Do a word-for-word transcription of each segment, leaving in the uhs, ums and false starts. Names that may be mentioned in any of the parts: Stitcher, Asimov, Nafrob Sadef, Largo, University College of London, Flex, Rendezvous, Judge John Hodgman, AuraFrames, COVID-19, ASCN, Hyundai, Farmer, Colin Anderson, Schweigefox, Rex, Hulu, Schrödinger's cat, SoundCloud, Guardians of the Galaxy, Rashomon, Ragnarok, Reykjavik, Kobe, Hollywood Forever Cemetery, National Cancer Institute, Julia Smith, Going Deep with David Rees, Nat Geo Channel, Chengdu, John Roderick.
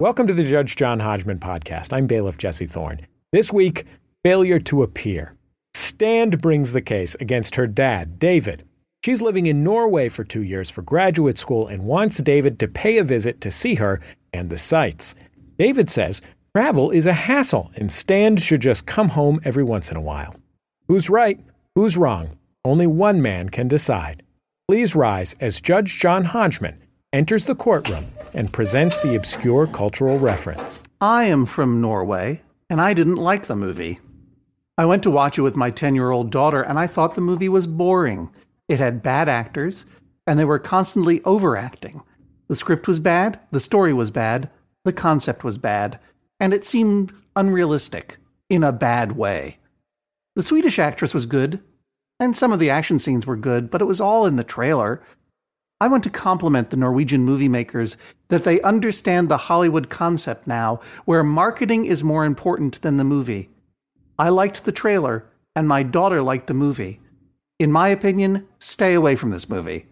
Welcome to the Judge John Hodgman podcast. I'm Bailiff Jesse Thorne. This week, failure to appear. Stand brings the case against her dad, David. She's living in Norway for two years for graduate school and wants David to pay a visit to see her and the sights. David says travel is a hassle and Stand should just come home every once in a while. Who's right? Who's wrong? Only one man can decide. Please rise as Judge John Hodgman enters the courtroom and presents the obscure cultural reference. I am from Norway, and I didn't like the movie. I went to watch it with my ten-year-old daughter, and I thought the movie was boring. It had bad actors, and they were constantly overacting. The script was bad, the story was bad, the concept was bad, and it seemed unrealistic in a bad way. The Swedish actress was good, and some of the action scenes were good, but it was all in the trailer. I want to compliment the Norwegian movie makers that they understand the Hollywood concept now, where marketing is more important than the movie. I liked the trailer, and my daughter liked the movie. In my opinion, stay away from this movie.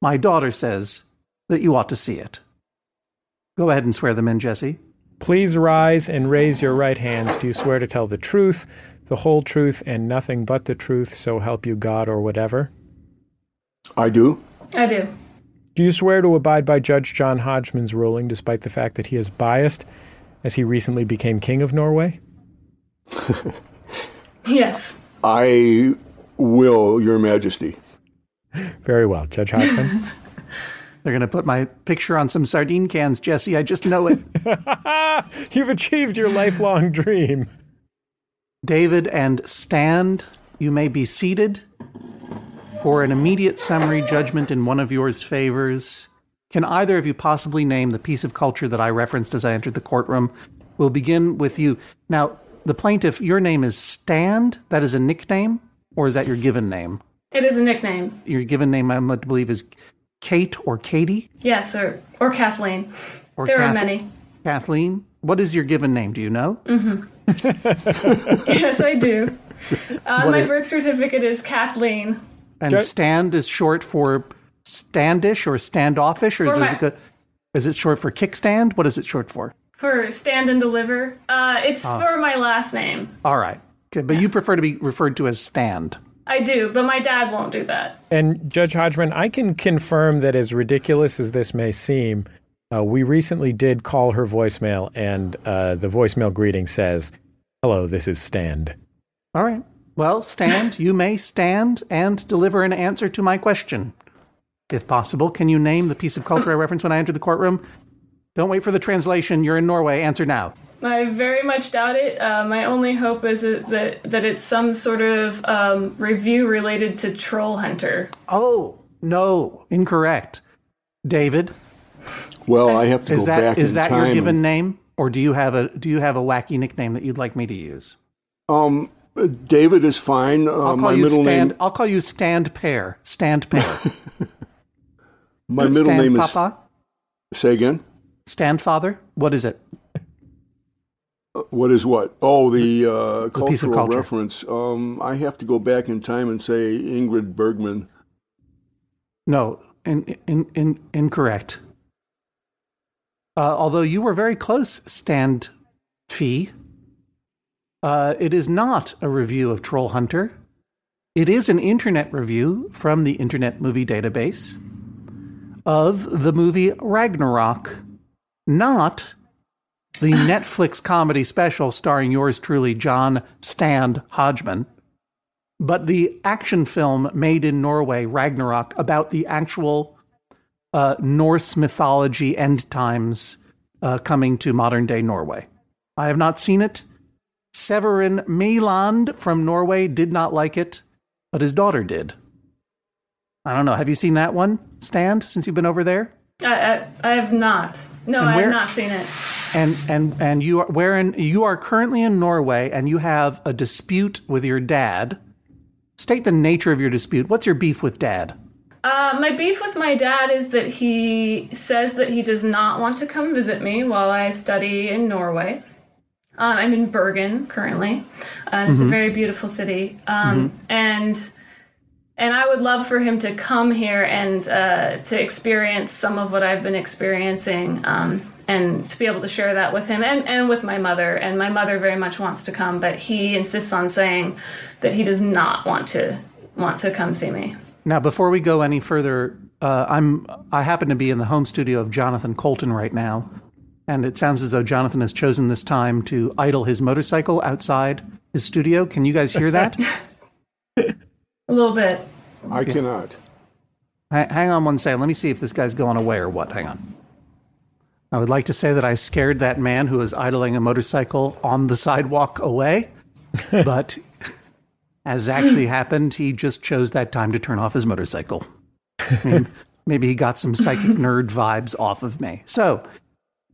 My daughter says that you ought to see it. Go ahead and swear them in, Jesse. Please rise and raise your right hands. Do you swear to tell the truth, the whole truth, and nothing but the truth, so help you God or whatever? I do. I do. Do you swear to abide by Judge John Hodgman's ruling, despite the fact that he is biased, as he recently became king of Norway? Yes. I will, Your Majesty. Very well, Judge Hodgman. They're going to put my picture on some sardine cans, Jesse. I just know it. You've achieved your lifelong dream. David and Stand, you may be seated. For an immediate summary judgment in one of yours favors, can either of you possibly name the piece of culture that I referenced as I entered the courtroom? We'll begin with you. Now, the plaintiff, your name is Stand. That is a nickname, or is that your given name? It is a nickname. Your given name, I'm led to believe, is Kate or Katie? Yes, or, or Kathleen. Or there Kath- are many. Kathleen? What is your given name? Do you know? Mm-hmm. Yes, I do. Uh, my is- birth certificate is Kathleen. And Judge? Stand is short for standish or standoffish, or does it go, is it short for kickstand? What is it short for? For stand and deliver. Uh, it's oh. for my last name. All right. Okay, but you prefer to be referred to as Stand. I do, but my dad won't do that. And Judge Hodgman, I can confirm that as ridiculous as this may seem, uh, we recently did call her voicemail, and uh, the voicemail greeting says, "Hello, this is Stand." All right. Well, Stand, you may stand and deliver an answer to my question. If possible, can you name the piece of culture I referenced when I entered the courtroom? Don't wait for the translation. You're in Norway. Answer now. I very much doubt it. Uh, my only hope is that, that it's some sort of um, review related to Troll Hunter. Oh, no. Incorrect. David? Well, I have to go that, back in time. Is that your given name? Or do you have a do you have a wacky nickname that you'd like me to use? Um... David is fine. Uh, my middle Stand, name. I'll call you Stand Pair. Stand Pair. My middle Stand name Papa? Is. Say again. Stand Father. What is it? Uh, what is what? Oh, the, uh, the cultural piece of culture. Reference. Um, I have to go back in time and say Ingrid Bergman. No, in, in, in, incorrect. Uh, although you were very close, Stand Fee. Uh, it is not a review of Troll Hunter. It is an internet review from the Internet Movie Database of the movie Ragnarok, not the Netflix comedy special starring yours truly, John Stand Hodgman, but the action film made in Norway, Ragnarok, about the actual uh, Norse mythology end times uh, coming to modern-day Norway. I have not seen it. Severin Meland from Norway did not like it, but his daughter did. I don't know. Have you seen that one, Stand, since you've been over there? I, I, I have not. No, where, I have not seen it. And and and you are where in, you are currently in Norway, and you have a dispute with your dad. State the nature of your dispute. What's your beef with dad? Uh, my beef with my dad is that he says that he does not want to come visit me while I study in Norway. Um, I'm in Bergen currently, and uh, it's mm-hmm. a very beautiful city. Um, mm-hmm. And And I would love for him to come here and uh, to experience some of what I've been experiencing, um, and to be able to share that with him and, and with my mother. And my mother very much wants to come, but he insists on saying that he does not want to want to come see me. Now, before we go any further, uh, I'm I happen to be in the home studio of Jonathan Colton right now. And it sounds as though Jonathan has chosen this time to idle his motorcycle outside his studio. Can you guys hear that? A little bit. I okay. cannot. H- hang on one second. Let me see if this guy's going away or what. Hang on. I would like to say that I scared that man who was idling a motorcycle on the sidewalk away. But as actually happened, he just chose that time to turn off his motorcycle. I mean, maybe he got some psychic nerd vibes off of me. So,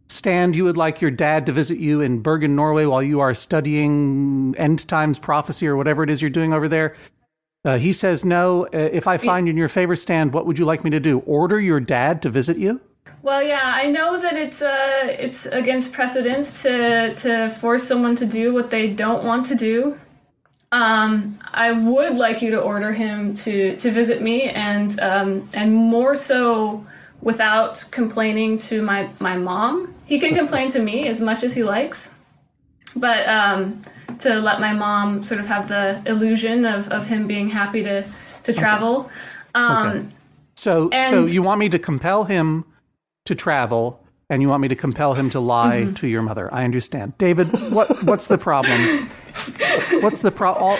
Stan, you would like your dad to visit you in Bergen, Norway, while you are studying end times prophecy or whatever it is you're doing over there. Uh, he says, no, uh, if I find you in your favor, Stan, what would you like me to do? Order your dad to visit you? Well, yeah, I know that it's uh, it's against precedent to to force someone to do what they don't want to do. Um, I would like you to order him to, to visit me, and um, and more so without complaining to my, my mom. He can complain to me as much as he likes, but... Um, to let my mom sort of have the illusion of, of him being happy to, to travel. Okay. Um, okay. So and, so you want me to compel him to travel, and you want me to compel him to lie mm-hmm. to your mother. I understand. David, what what's the problem? What's the pro- all,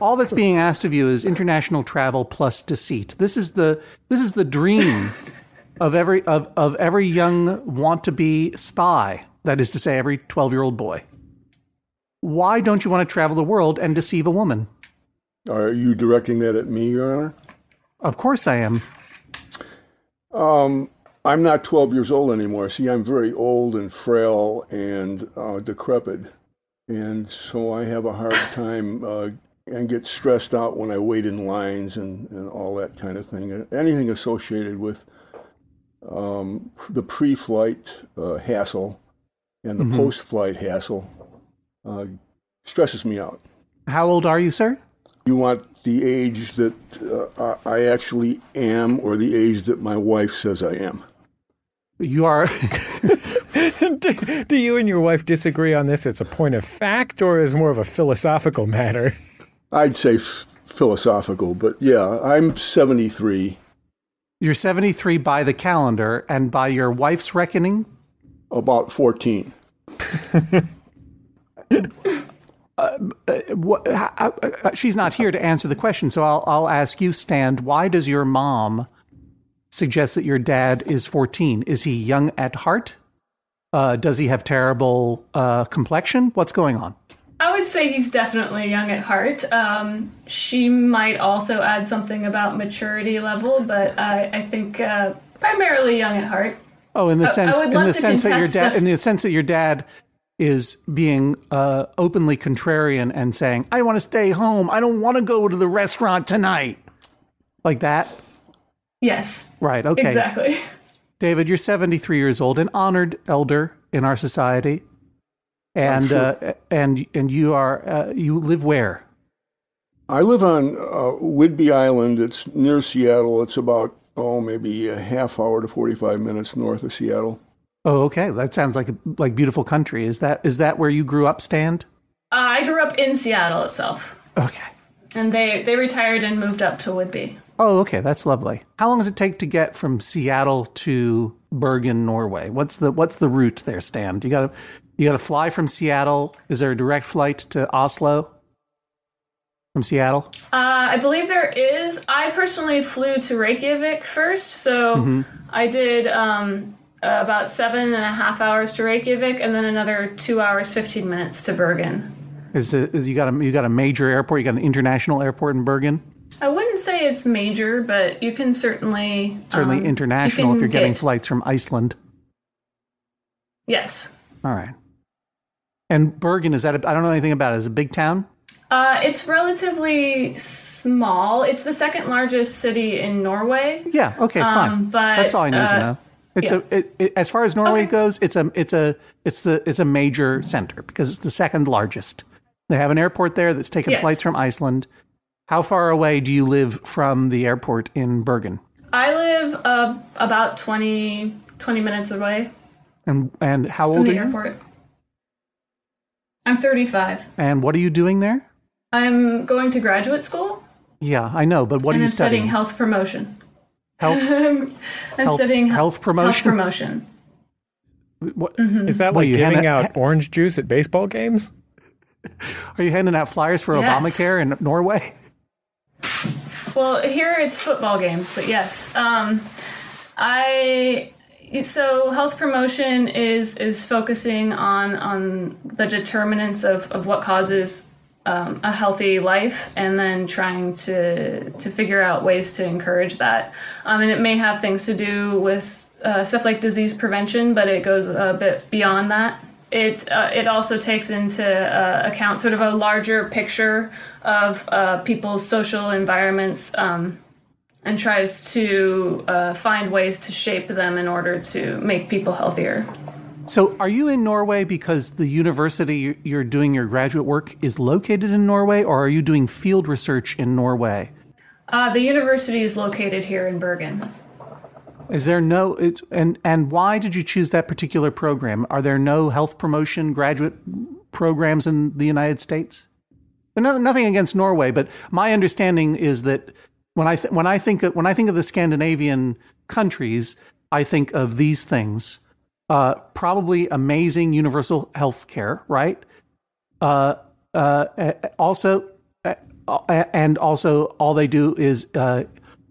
all that's being asked of you is international travel plus deceit. This is the this is the dream of every of, of every young want-to-be spy, that is to say every twelve-year-old boy. Why don't you want to travel the world and deceive a woman? Are you directing that at me, Your Honor? Of course I am. Um, I'm not twelve years old anymore. See, I'm very old and frail and uh, decrepit. And so I have a hard time uh, and get stressed out when I wait in lines and, and all that kind of thing. Anything associated with um, the pre-flight uh, hassle and the mm-hmm. post-flight hassle. Uh, stresses me out. How old are you, sir? You want the age that uh, I actually am, or the age that my wife says I am? You are. do, do you and your wife disagree on this? It's a point of fact, or is it more of a philosophical matter? I'd say f- philosophical, but yeah, I'm seventy-three. You're seventy-three by the calendar, and by your wife's reckoning? About fourteen. uh, what, how, uh, she's not here to answer the question, so I'll, I'll ask you, Stan, why does your mom suggest that your dad is fourteen? Is he young at heart? Uh, does he have terrible uh, complexion? What's going on? I would say he's definitely young at heart. Um, she might also add something about maturity level, but I, I think uh, primarily young at heart. Oh, in the I, sense, I in the sense that your dad, the... in the sense that your dad. is being uh, openly contrarian and saying, I want to stay home. I don't want to go to the restaurant tonight. Like that? Yes. Right, okay. Exactly. David, you're seventy-three years old, an honored elder in our society. And uh, and and you are uh, you live where? I live on uh, Whidbey Island. It's near Seattle. It's about, oh, maybe a half hour to forty-five minutes north of Seattle. Oh, okay. That sounds like a like beautiful country. Is that is that where you grew up, Stan? Uh, I grew up in Seattle itself. Okay. And they, they retired and moved up to Whidbey. Oh, okay. That's lovely. How long does it take to get from Seattle to Bergen, Norway? What's the what's the route there, Stan? You gotta you gotta fly from Seattle. Is there a direct flight to Oslo from Seattle? Uh, I believe there is. I personally flew to Reykjavik first, so mm-hmm. I did. Um, Uh, about seven and a half hours to Reykjavik, and then another two hours, fifteen minutes to Bergen. Is, it, is you got a you got a major airport? You got an international airport in Bergen? I wouldn't say it's major, but you can certainly certainly um, international you if you're get, getting flights from Iceland. Yes. All right. And Bergen, is that a, I don't know anything about it. Is it a big town? Uh, it's relatively small. It's the second largest city in Norway. Yeah. Okay. Fine. Um, but that's all I need uh, to know. It's yeah. a, it, it, as far as Norway okay. goes, it's a, it's a, it's the, it's a major center because it's the second largest. They have an airport there that's taken yes. flights from Iceland. How far away do you live from the airport in Bergen? I live uh, about twenty, twenty minutes away. And and how old are you? From the airport. I'm thirty-five. And what are you doing there? I'm going to graduate school. Yeah, I know, but what and are you I'm studying? I'm studying health promotion. Health? I'm health, studying health promotion? Health promotion. What, mm-hmm. Is that what, like giving out ha- orange juice at baseball games? Are you handing out flyers for yes. Obamacare in Norway? Well, here it's football games, but yes. Um, I... So health promotion is is focusing on, on the determinants of, of what causes um, a healthy life, and then trying to to figure out ways to encourage that. Um, and it may have things to do with uh, stuff like disease prevention, but it goes a bit beyond that. It uh, it also takes into uh, account sort of a larger picture of uh, people's social environments, um and tries to uh, find ways to shape them in order to make people healthier. So are you in Norway because the university you're doing your graduate work is located in Norway, or are you doing field research in Norway? Uh, the university is located here in Bergen. Is there no, it's, and, and why did you choose that particular program? Are there no health promotion graduate programs in the United States? No, nothing against Norway, but my understanding is that When I th- when I think of, when I think of the Scandinavian countries, I think of these things: uh, probably amazing universal health care, right? Uh, uh, also, uh, and also, all they do is uh,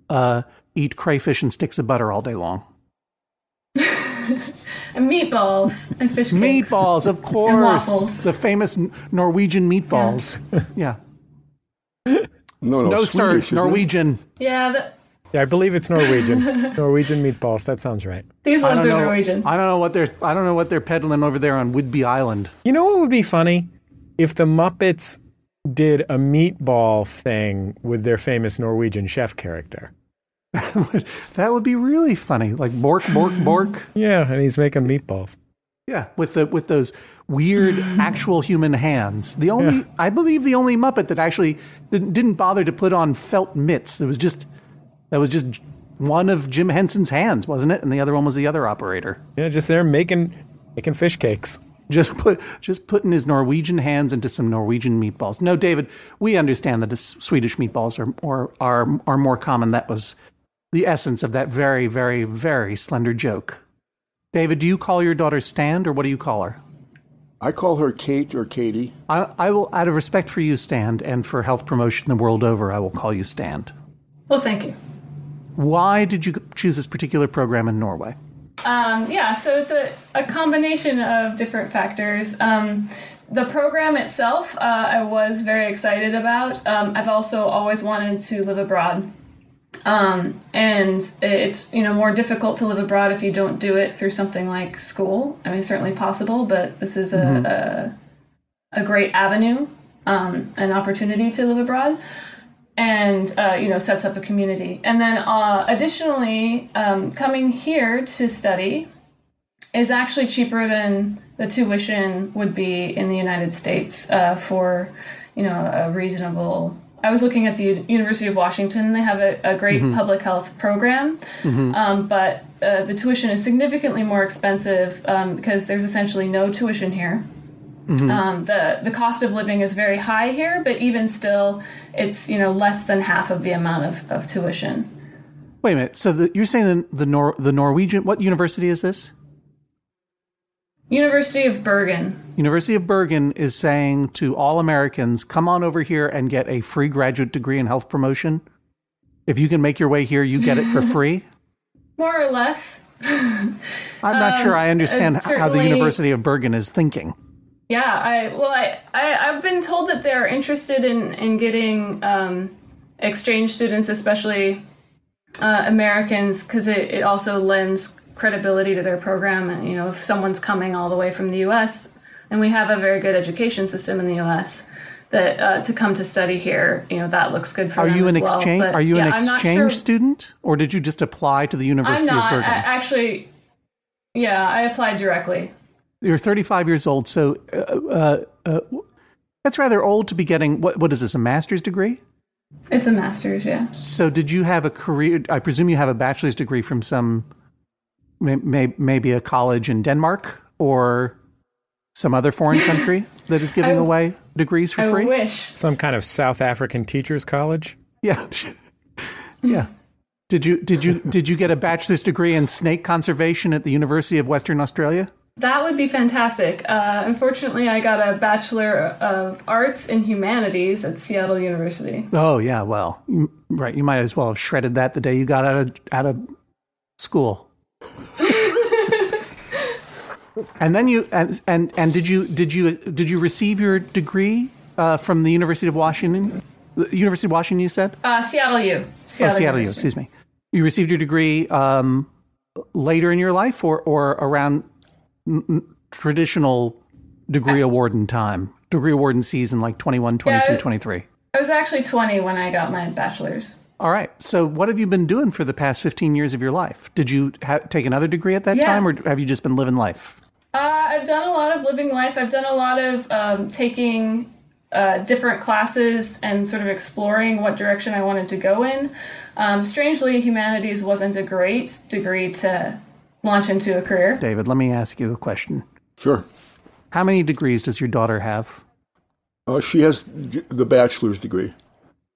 uh, eat crayfish and sticks of butter all day long, and meatballs and fish cakes. Meatballs, of course, and waffles. The famous Norwegian meatballs. Yeah. yeah. No, no, no Swedish, sir. Norwegian. Yeah, that... yeah, I believe it's Norwegian. Norwegian meatballs. That sounds right. These ones are know, Norwegian. I don't know what they're. I don't know what they're peddling over there on Whidbey Island. You know what would be funny? If the Muppets did a meatball thing with their famous Norwegian chef character, that would, that would be really funny. Like Bork, Bork, Bork. Yeah, and he's making meatballs. Yeah, with the with those weird actual human hands. The only yeah. I believe the only Muppet that actually didn't bother to put on felt mitts. It was just that was just one of Jim Henson's hands, wasn't it? And the other one was the other operator. Yeah, just there making making fish cakes. Just put just putting his Norwegian hands into some Norwegian meatballs. No, David, we understand that the Swedish meatballs are or are, are are more common. That was the essence of that very, very, very slender joke. David, do you call your daughter Stan, or what do you call her? I call her Kate or Katie. I, I will, out of respect for you, Stan, and for health promotion the world over, I will call you Stan. Well, thank you. Why did you choose this particular program in Norway? Um, yeah, so it's a, a combination of different factors. Um, the program itself, uh, I was very excited about. Um, I've also always wanted to live abroad. Um, and it's, you know, more difficult to live abroad if you don't do it through something like school. I mean, certainly possible, but this is a, mm-hmm. a, a great avenue, um, an opportunity to live abroad and, uh, you know, sets up a community. And then, uh, additionally, um, coming here to study is actually cheaper than the tuition would be in the United States, uh, for, you know, a reasonable I was looking at the University of Washington. They have a, a great mm-hmm. public health program, mm-hmm. um, but uh, the tuition is significantly more expensive um, because there's essentially no tuition here. Mm-hmm. Um, the the cost of living is very high here, but even still, it's you know less than half of the amount of, of tuition. Wait a minute. So the, you're saying the the, Nor- the Norwegian what university is this? University of Bergen. University of Bergen is saying to all Americans, come on over here and get a free graduate degree in health promotion. If you can make your way here, you get it for free. More or less. I'm not um, sure I understand how the University of Bergen is thinking. Yeah, I well, I, I, I've been told that they're interested in, in getting um, exchange students, especially uh, Americans, because it, it also lends credibility to their program. And, you know, if someone's coming all the way from the U S, and we have a very good education system in the U S that uh, to come to study here, you know, that looks good for Are them you as an well. Exchange, but, are you yeah, an I'm exchange sure. student, or did you just apply to the University I'm not, of Bergen? I, actually, yeah, I applied directly. You're thirty-five years old, so uh, uh, uh, that's rather old to be getting, what? what is this, a master's degree? It's a master's, yeah. So did you have a career, I presume you have a bachelor's degree from some, may, may, maybe a college in Denmark or some other foreign country that is giving I, away degrees for I free? I wish. Some kind of South African teacher's college? Yeah. Yeah. Did you did you did you get a bachelor's degree in snake conservation at the University of Western Australia? That would be fantastic. Uh, unfortunately, I got a Bachelor of Arts in Humanities at Seattle University. Oh yeah, well, you, right. You might as well have shredded that the day you got out of out of school. and then you and, and and did you did you did you receive your degree uh, from the University of Washington? University of Washington, you said? Uh, Seattle U. Seattle oh, Seattle U. Excuse me. You received your degree um, later in your life, or or around. N- traditional degree awarding time, degree awarding season, like twenty-one, twenty-two, yeah, twenty-three. I was actually twenty when I got my bachelor's. All right. So what have you been doing for the past fifteen years of your life? Did you ha- take another degree at that yeah. time, or have you just been living life? Uh, I've done a lot of living life. I've done a lot of um, taking uh, different classes and sort of exploring what direction I wanted to go in. Um, strangely, humanities wasn't a great degree to launch into a career. David, let me ask you a question. Sure. How many degrees does your daughter have? Uh, she has the bachelor's degree.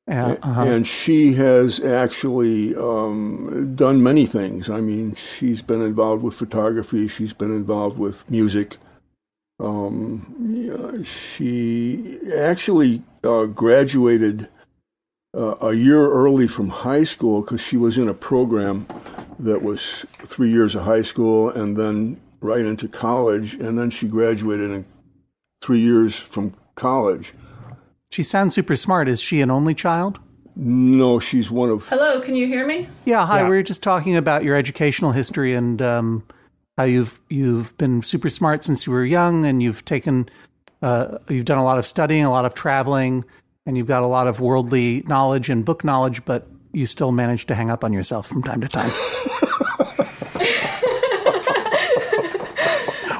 Uh, uh-huh. And she has actually um, done many things. I mean, she's been involved with photography. She's been involved with music. Um, she actually uh, graduated uh, a year early from high school because she was in a program that was three years of high school and then right into college, and then she graduated in three years from college. She sounds super smart. Is she an only child? No, she's one of... Hello, can you hear me? Yeah, hi. Yeah. We were just talking about your educational history and um, how you've you've been super smart since you were young, and you've taken, uh, you've done a lot of studying, a lot of traveling, and you've got a lot of worldly knowledge and book knowledge, but you still manage to hang up on yourself from time to time.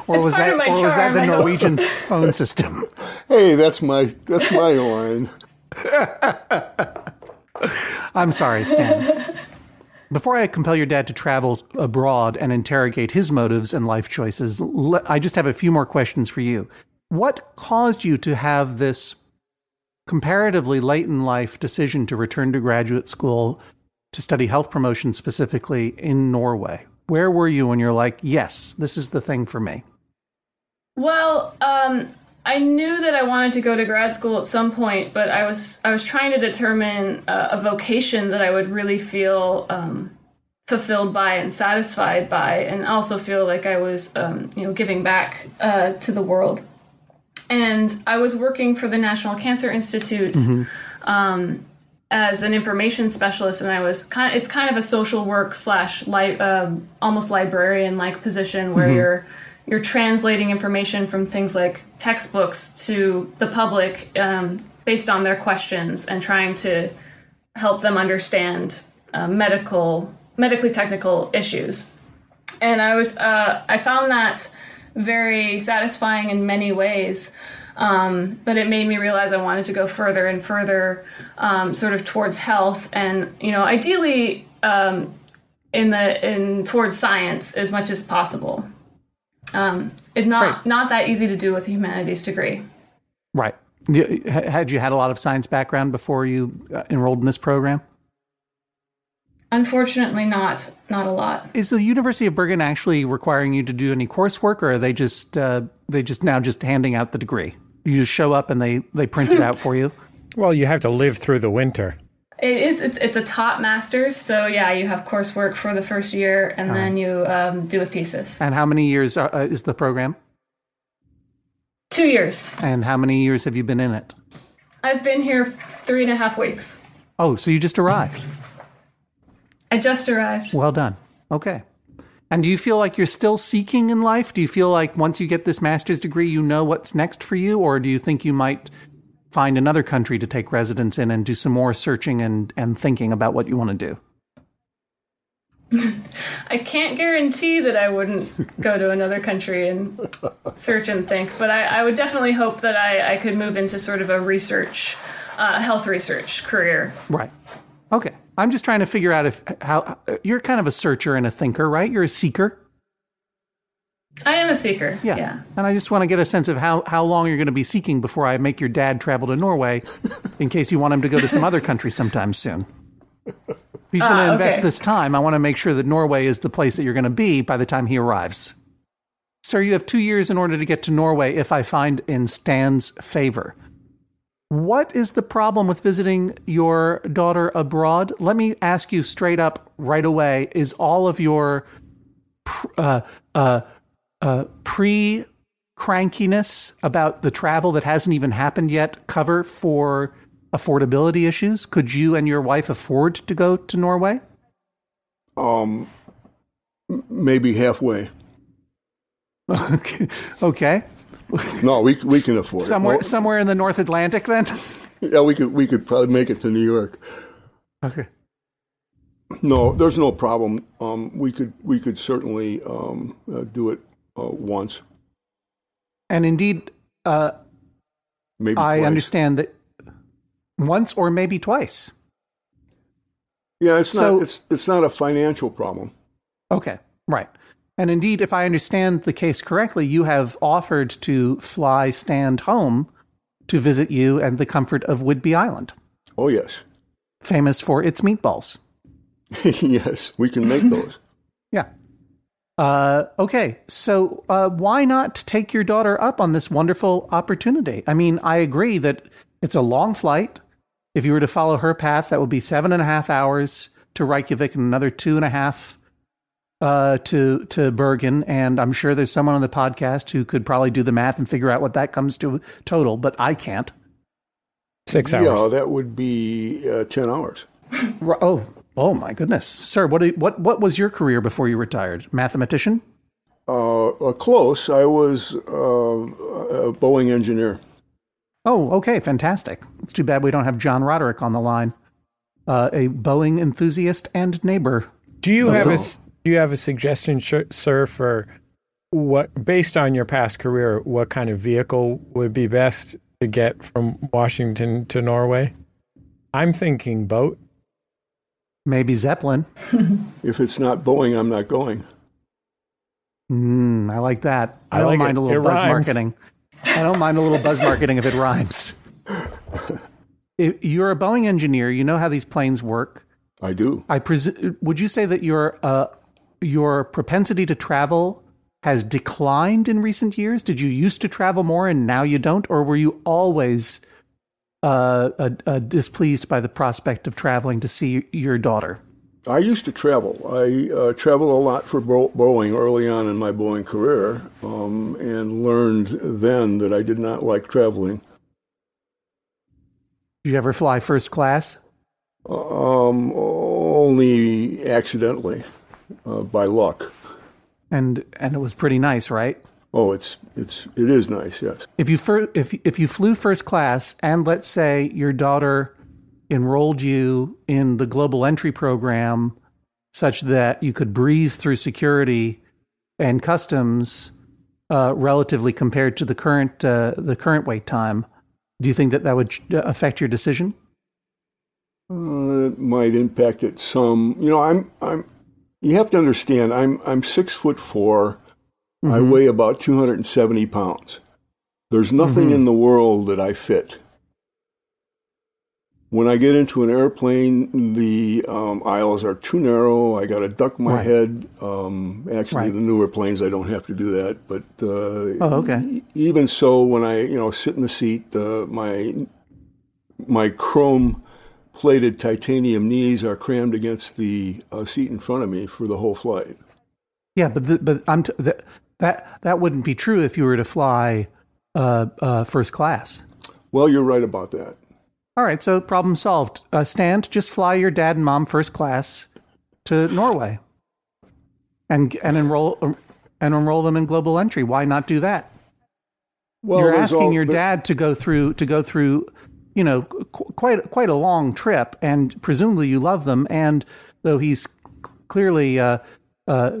Or was that, or was that the Norwegian phone system? Hey, that's my that's my line. I'm sorry, Stan. Before I compel your dad to travel abroad and interrogate his motives and life choices, I just have a few more questions for you. What caused you to have this comparatively late in life decision to return to graduate school to study health promotion specifically in Norway? Where were you when you're like, yes, this is the thing for me? Well, um, I knew that I wanted to go to grad school at some point, but I was I was trying to determine a, a vocation that I would really feel um, fulfilled by and satisfied by, and also feel like I was um, you know giving back uh, to the world. And I was working for the National Cancer Institute mm-hmm. um, as an information specialist, and I was kind of, it's kind of a social work slash li- um, almost librarian like position where mm-hmm. you're you're translating information from things like textbooks to the public um, based on their questions and trying to help them understand uh, medical medically technical issues. And I was uh, I found that very satisfying in many ways, um, but it made me realize I wanted to go further and further um, sort of towards health and, you know, ideally um, in the in towards science as much as possible. Um, it's not, right. not that easy to do with a humanities degree. Right. Had you had a lot of science background before you enrolled in this program? Unfortunately, not. Not a lot. Is the University of Bergen actually requiring you to do any coursework, or are they just uh, they just now just handing out the degree? You just show up and they, they print it out for you? Well, you have to live through the winter. It is. It's, it's a top master's, so yeah, you have coursework for the first year, and oh. then you um, do a thesis. And how many years are, uh, is the program? Two years. And how many years have you been in it? I've been here three and a half weeks. Oh, so you just arrived. I just arrived. Well done. Okay. And do you feel like you're still seeking in life? Do you feel like once you get this master's degree, you know what's next for you? Or do you think you might find another country to take residence in and do some more searching and, and thinking about what you want to do? I can't guarantee that I wouldn't go to another country and search and think, but I, I would definitely hope that I, I could move into sort of a research uh, health research career. Right. Okay. I'm just trying to figure out if how you're kind of a searcher and a thinker, right? You're a seeker. I am a seeker. Yeah. yeah. And I just want to get a sense of how, how long you're going to be seeking before I make your dad travel to Norway in case you want him to go to some other country sometime soon. He's going ah, to invest okay. this time. I want to make sure that Norway is the place that you're going to be by the time he arrives. Sir, you have two years in order to get to Norway if I find in Stan's favor. What is the problem with visiting your daughter abroad? Let me ask you straight up right away. Is all of your uh, uh, uh, pre-crankiness about the travel that hasn't even happened yet cover for affordability issues? Could you and your wife afford to go to Norway? Um, maybe halfway. Okay. Okay. No, we we can afford somewhere it. somewhere in the North Atlantic, then. Yeah, we could we could probably make it to New York. Okay. No, there's no problem. Um, we could we could certainly um uh, do it uh, once. And indeed, uh, maybe I twice. understand that once or maybe twice. Yeah, it's so, not it's it's not a financial problem. Okay. Right. And indeed, if I understand the case correctly, you have offered to fly Stan home to visit you and the comfort of Whidbey Island. Oh, yes. Famous for its meatballs. Yes, we can make those. Yeah. Uh, okay, so uh, why not take your daughter up on this wonderful opportunity? I mean, I agree that it's a long flight. If you were to follow her path, that would be seven and a half hours to Reykjavik and another two and a half Uh, to to Bergen, and I'm sure there's someone on the podcast who could probably do the math and figure out what that comes to total, but I can't. Six hours. Yeah, that would be uh, ten hours. Oh, oh my goodness, sir! What what what was your career before you retired? Mathematician? Uh, uh close. I was uh, a Boeing engineer. Oh, okay, fantastic. It's too bad we don't have John Roderick on the line, uh, a Boeing enthusiast and neighbor. Do you have a Do you have a suggestion, sir, for what, based on your past career, what kind of vehicle would be best to get from Washington to Norway? I'm thinking boat. Maybe Zeppelin. If it's not Boeing, I'm not going. Mm, I like that. I, I don't like mind it. a little it buzz rhymes. marketing. I don't mind a little buzz marketing if it rhymes. If you're a Boeing engineer. You know how these planes work. I do. I presume. Would you say that you're a uh, Your propensity to travel has declined in recent years? Did you used to travel more and now you don't? Or were you always uh, uh, uh, displeased by the prospect of traveling to see your daughter? I used to travel. I uh, traveled a lot for Boeing early on in my Boeing career um, and learned then that I did not like traveling. Did you ever fly first class? Um, only accidentally. Uh, by luck, and and it was pretty nice, right? Oh, it's it's it is nice, yes. If you fir- if if you flew first class, and let's say your daughter enrolled you in the Global Entry program, such that you could breeze through security and customs, uh, relatively compared to the current uh, the current wait time, do you think that that would affect your decision? Uh, it might impact it some. You know, I'm I'm. You have to understand, I'm I'm six foot four. Mm-hmm. I weigh about two hundred and seventy pounds. There's nothing mm-hmm. in the world that I fit. When I get into an airplane, the um, aisles are too narrow. I got to duck my right. head. Um, actually, right. the newer planes, I don't have to do that. But uh, oh, okay. e- even so, when I you know sit in the seat, uh, my my chrome. plated titanium knees are crammed against the uh, seat in front of me for the whole flight. Yeah, but the, but I'm t- the, that that wouldn't be true if you were to fly uh, uh, first class. Well, you're right about that. All right, so problem solved. Uh, Stan, just fly your dad and mom first class to Norway, and and enroll and enroll them in Global Entry. Why not do that? Well, you're asking all, your there... dad to go through to go through. you know, qu- quite quite a long trip, and presumably you love them. And though he's clearly uh, uh,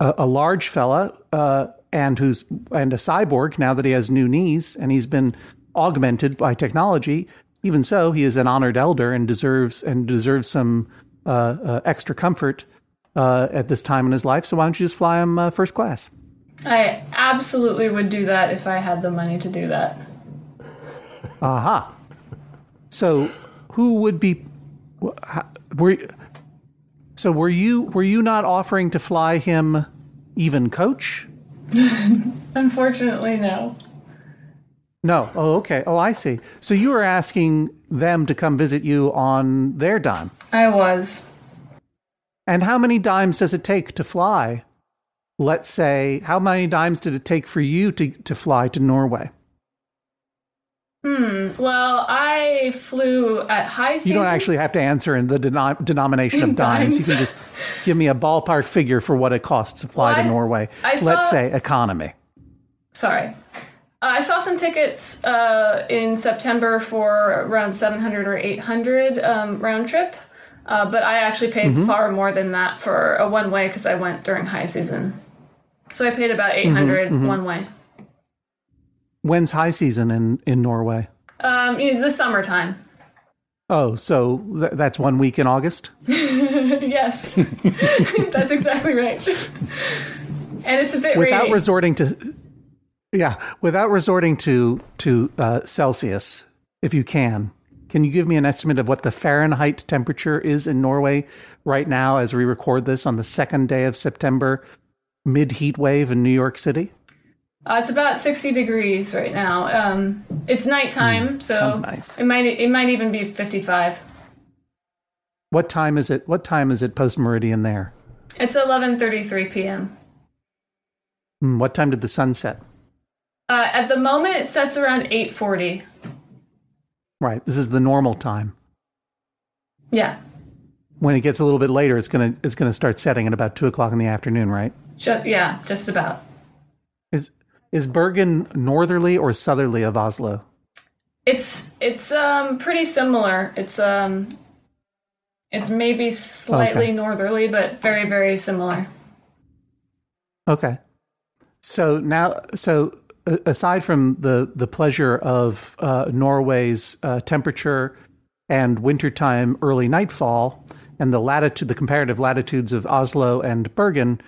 a large fella uh, and who's and a cyborg now that he has new knees and he's been augmented by technology, Even so, he is an honored elder and deserves and deserves some uh, uh, extra comfort uh, at this time in his life. So why don't you just fly him uh, first class? I absolutely would do that if I had the money to do that. Aha. Uh-huh. So who would be? Were so were you were you not offering to fly him even coach? Unfortunately, no. No. Oh, okay. Oh, I see. So you were asking them to come visit you on their dime. I was. And how many dimes does it take to fly? Let's say, how many dimes did it take for you to, to fly to Norway? Hmm. Well, I flew at high season. You don't actually have to answer in the denom- denomination of dimes. dimes. You can just give me a ballpark figure for what it costs to fly well, to I, Norway. I saw, Let's say economy. Sorry. I saw some tickets uh, in September for around seven hundred or eight hundred um, round trip, uh, but I actually paid mm-hmm. far more than that for a one-way because I went during high season. So I paid about eight hundred mm-hmm, mm-hmm. one-way. When's high season in, in Norway? Um, it's the summertime. Oh, so th- that's one week in August? Yes, that's exactly right. And it's a bit Without rainy. resorting to... Yeah, without resorting to to uh, Celsius, if you can, can you give me an estimate of what the Fahrenheit temperature is in Norway right now as we record this on the second day of September, mid-heat wave in New York City? Uh, it's about sixty degrees right now. Um, it's nighttime, mm, so nice. it might it might even be fifty-five. What time is it? What time is it post-meridian there? It's eleven thirty-three p.m. Mm, what time did the sun set? Uh, at the moment, it sets around eight forty. Right. This is the normal time. Yeah. When it gets a little bit later, it's gonna it's gonna start setting at about two o'clock in the afternoon, right? Just, yeah, just about. Is is Bergen northerly or southerly of Oslo? It's it's um pretty similar. It's um it's maybe slightly okay. northerly, but very very similar. Okay. So now so. Aside from the, the pleasure of uh, Norway's uh, temperature and wintertime early nightfall and the latitude, the comparative latitudes of Oslo and Bergen,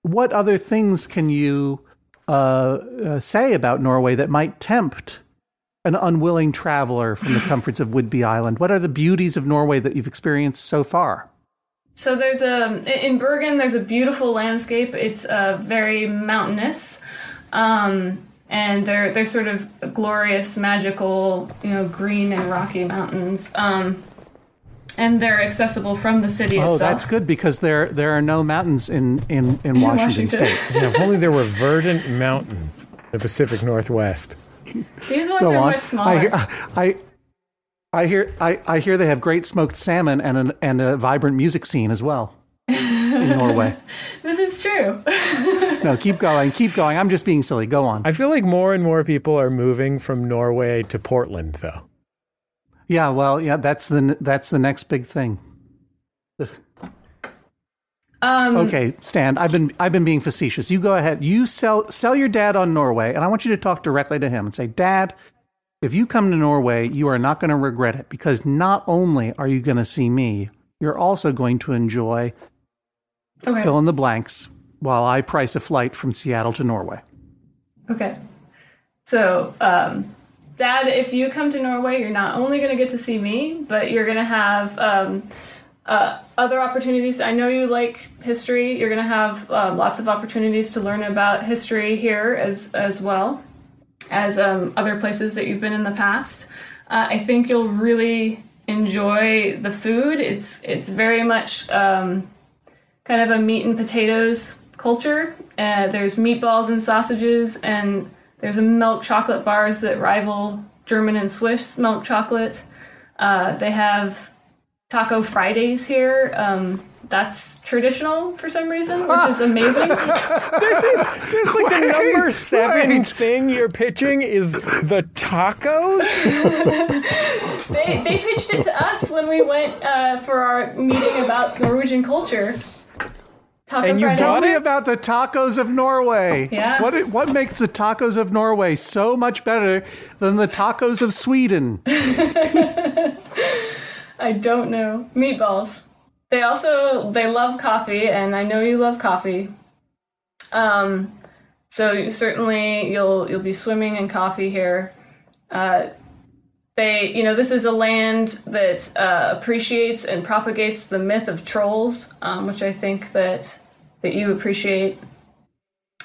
what other things can you uh, uh, say about Norway that might tempt an unwilling traveler from the comforts of Whidbey Island? What are the beauties of Norway that you've experienced so far? So there's a in Bergen, there's a beautiful landscape. It's uh, very mountainous. Um, And they're they're sort of glorious, magical, you know, green and rocky mountains. Um, and they're accessible from the city oh, itself. Oh, that's good because there there are no mountains in in, in, in Washington, Washington State. Yeah, if only there were verdant mountain in the Pacific Northwest. These ones Go are on. much smaller. I, I I hear I I hear they have great smoked salmon and an, and a vibrant music scene as well in Norway. This is true. No, keep going, keep going. I'm just being silly. Go on. I feel like more and more people are moving from Norway to Portland, though. Yeah, well, yeah, that's the that's the next big thing. um, okay, Stan, I've been I've been being facetious. You go ahead. You sell sell your dad on Norway, and I want you to talk directly to him and say, Dad, if you come to Norway, you are not going to regret it because not only are you going to see me, you're also going to enjoy okay. fill in the blanks. While I price a flight from Seattle to Norway. Okay. So, um, Dad, if you come to Norway, you're not only going to get to see me, but you're going to have um, uh, other opportunities. I know you like history. You're going to have uh, lots of opportunities to learn about history here as, as well as um, other places that you've been in the past. Uh, I think you'll really enjoy the food. It's, it's very much um, kind of a meat and potatoes culture. Uh, there's meatballs and sausages, and there's a milk chocolate bars that rival German and Swiss milk chocolate. Uh, they have Taco Fridays here. Um, that's traditional for some reason, which ah. is amazing. This is this like wait, the number seven wait. thing you're pitching is the tacos? they they pitched it to us when we went uh, for our meeting about Norwegian culture. Taco and you taught me about the tacos of Norway. Yeah. What what makes the tacos of Norway so much better than the tacos of Sweden? I don't know. Meatballs. They also, they love coffee, and I know you love coffee. Um, so you, certainly you'll you'll be swimming in coffee here. Uh, they, you know, this is a land that uh, appreciates and propagates the myth of trolls, um, which I think that that you appreciate.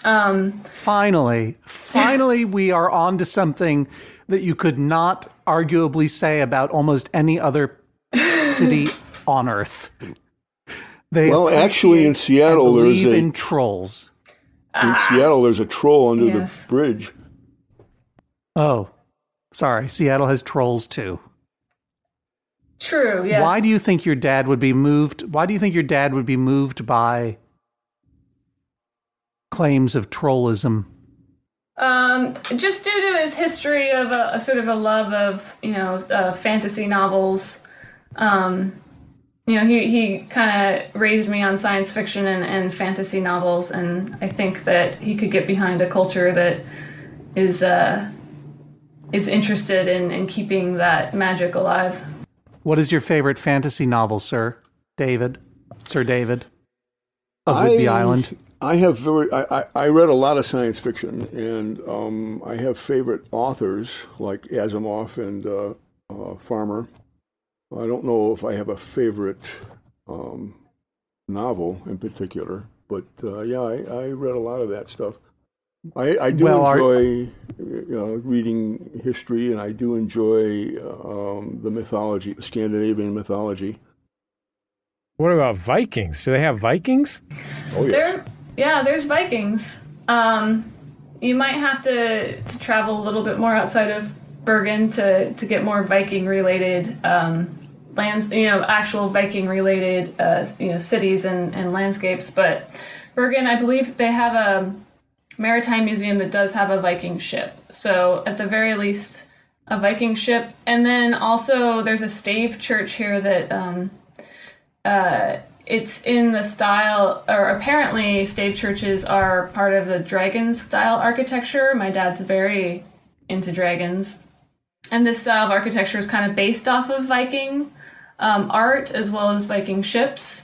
Um, finally, finally, we are on to something that you could not arguably say about almost any other city on Earth. They well, actually, in Seattle, there is a in trolls. In Seattle, there's a troll under yes. the bridge. Oh, sorry. Seattle has trolls, too. True, yes. Why do you think your dad would be moved? Why do you think your dad would be moved by claims of trollism? Um, just due to his history of a, a sort of a love of, you know, uh, fantasy novels. Um, you know, he, he kind of raised me on science fiction and, and fantasy novels, and I think that he could get behind a culture that is uh, is interested in, in keeping that magic alive. What is your favorite fantasy novel, Sir David? Sir David of Whidbey Island? I have very, I, I read a lot of science fiction, and um, I have favorite authors like Asimov and uh, uh, Farmer. I don't know if I have a favorite um, novel in particular, but uh, yeah, I, I read a lot of that stuff. I, I do well, enjoy, our... you know, reading history, and I do enjoy um, the mythology, the Scandinavian mythology. What about Vikings? Do they have Vikings? Oh yes. There, yeah, there's Vikings. Um, you might have to, to travel a little bit more outside of Bergen to, to get more Viking-related um, lands, you know, actual Viking-related, uh, you know, cities and, and landscapes. But Bergen, I believe they have a maritime museum that does have a Viking ship. So at the very least, a Viking ship. And then also there's a stave church here that um, uh, it's in the style, or apparently stave churches are part of the dragon style architecture. My dad's very into dragons. And this style of architecture is kind of based off of Viking um, art as well as Viking ships.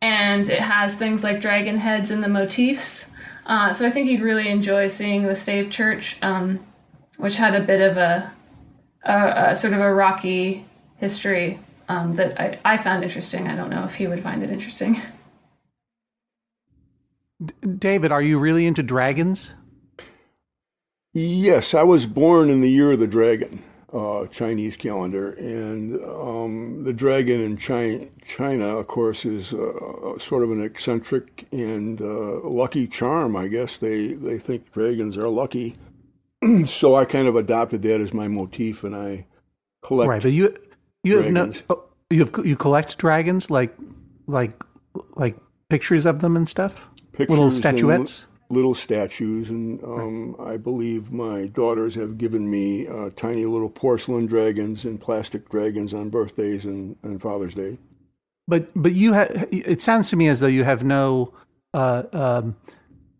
And it has things like dragon heads in the motifs. Uh, so I think you'd really enjoy seeing the stave church, um, which had a bit of a, a, a sort of a rocky history um, that I, I found interesting. I don't know if he would find it interesting. D- David, are you really into dragons? Yes, I was born in the year of the dragon. Uh, Chinese calendar, and um, the dragon in China, China of course, is uh, sort of an eccentric and uh, lucky charm, I guess. They, they think dragons are lucky, so I kind of adopted that as my motif, and I collect right, but you, you dragons. Have no, you, have, you collect dragons, like like like pictures of them and stuff? Pictures, little statuettes? Little statues, and um, right. I believe my daughters have given me uh, tiny little porcelain dragons and plastic dragons on birthdays and, and Father's Day. But but you ha- it sounds to me as though you have no uh, um,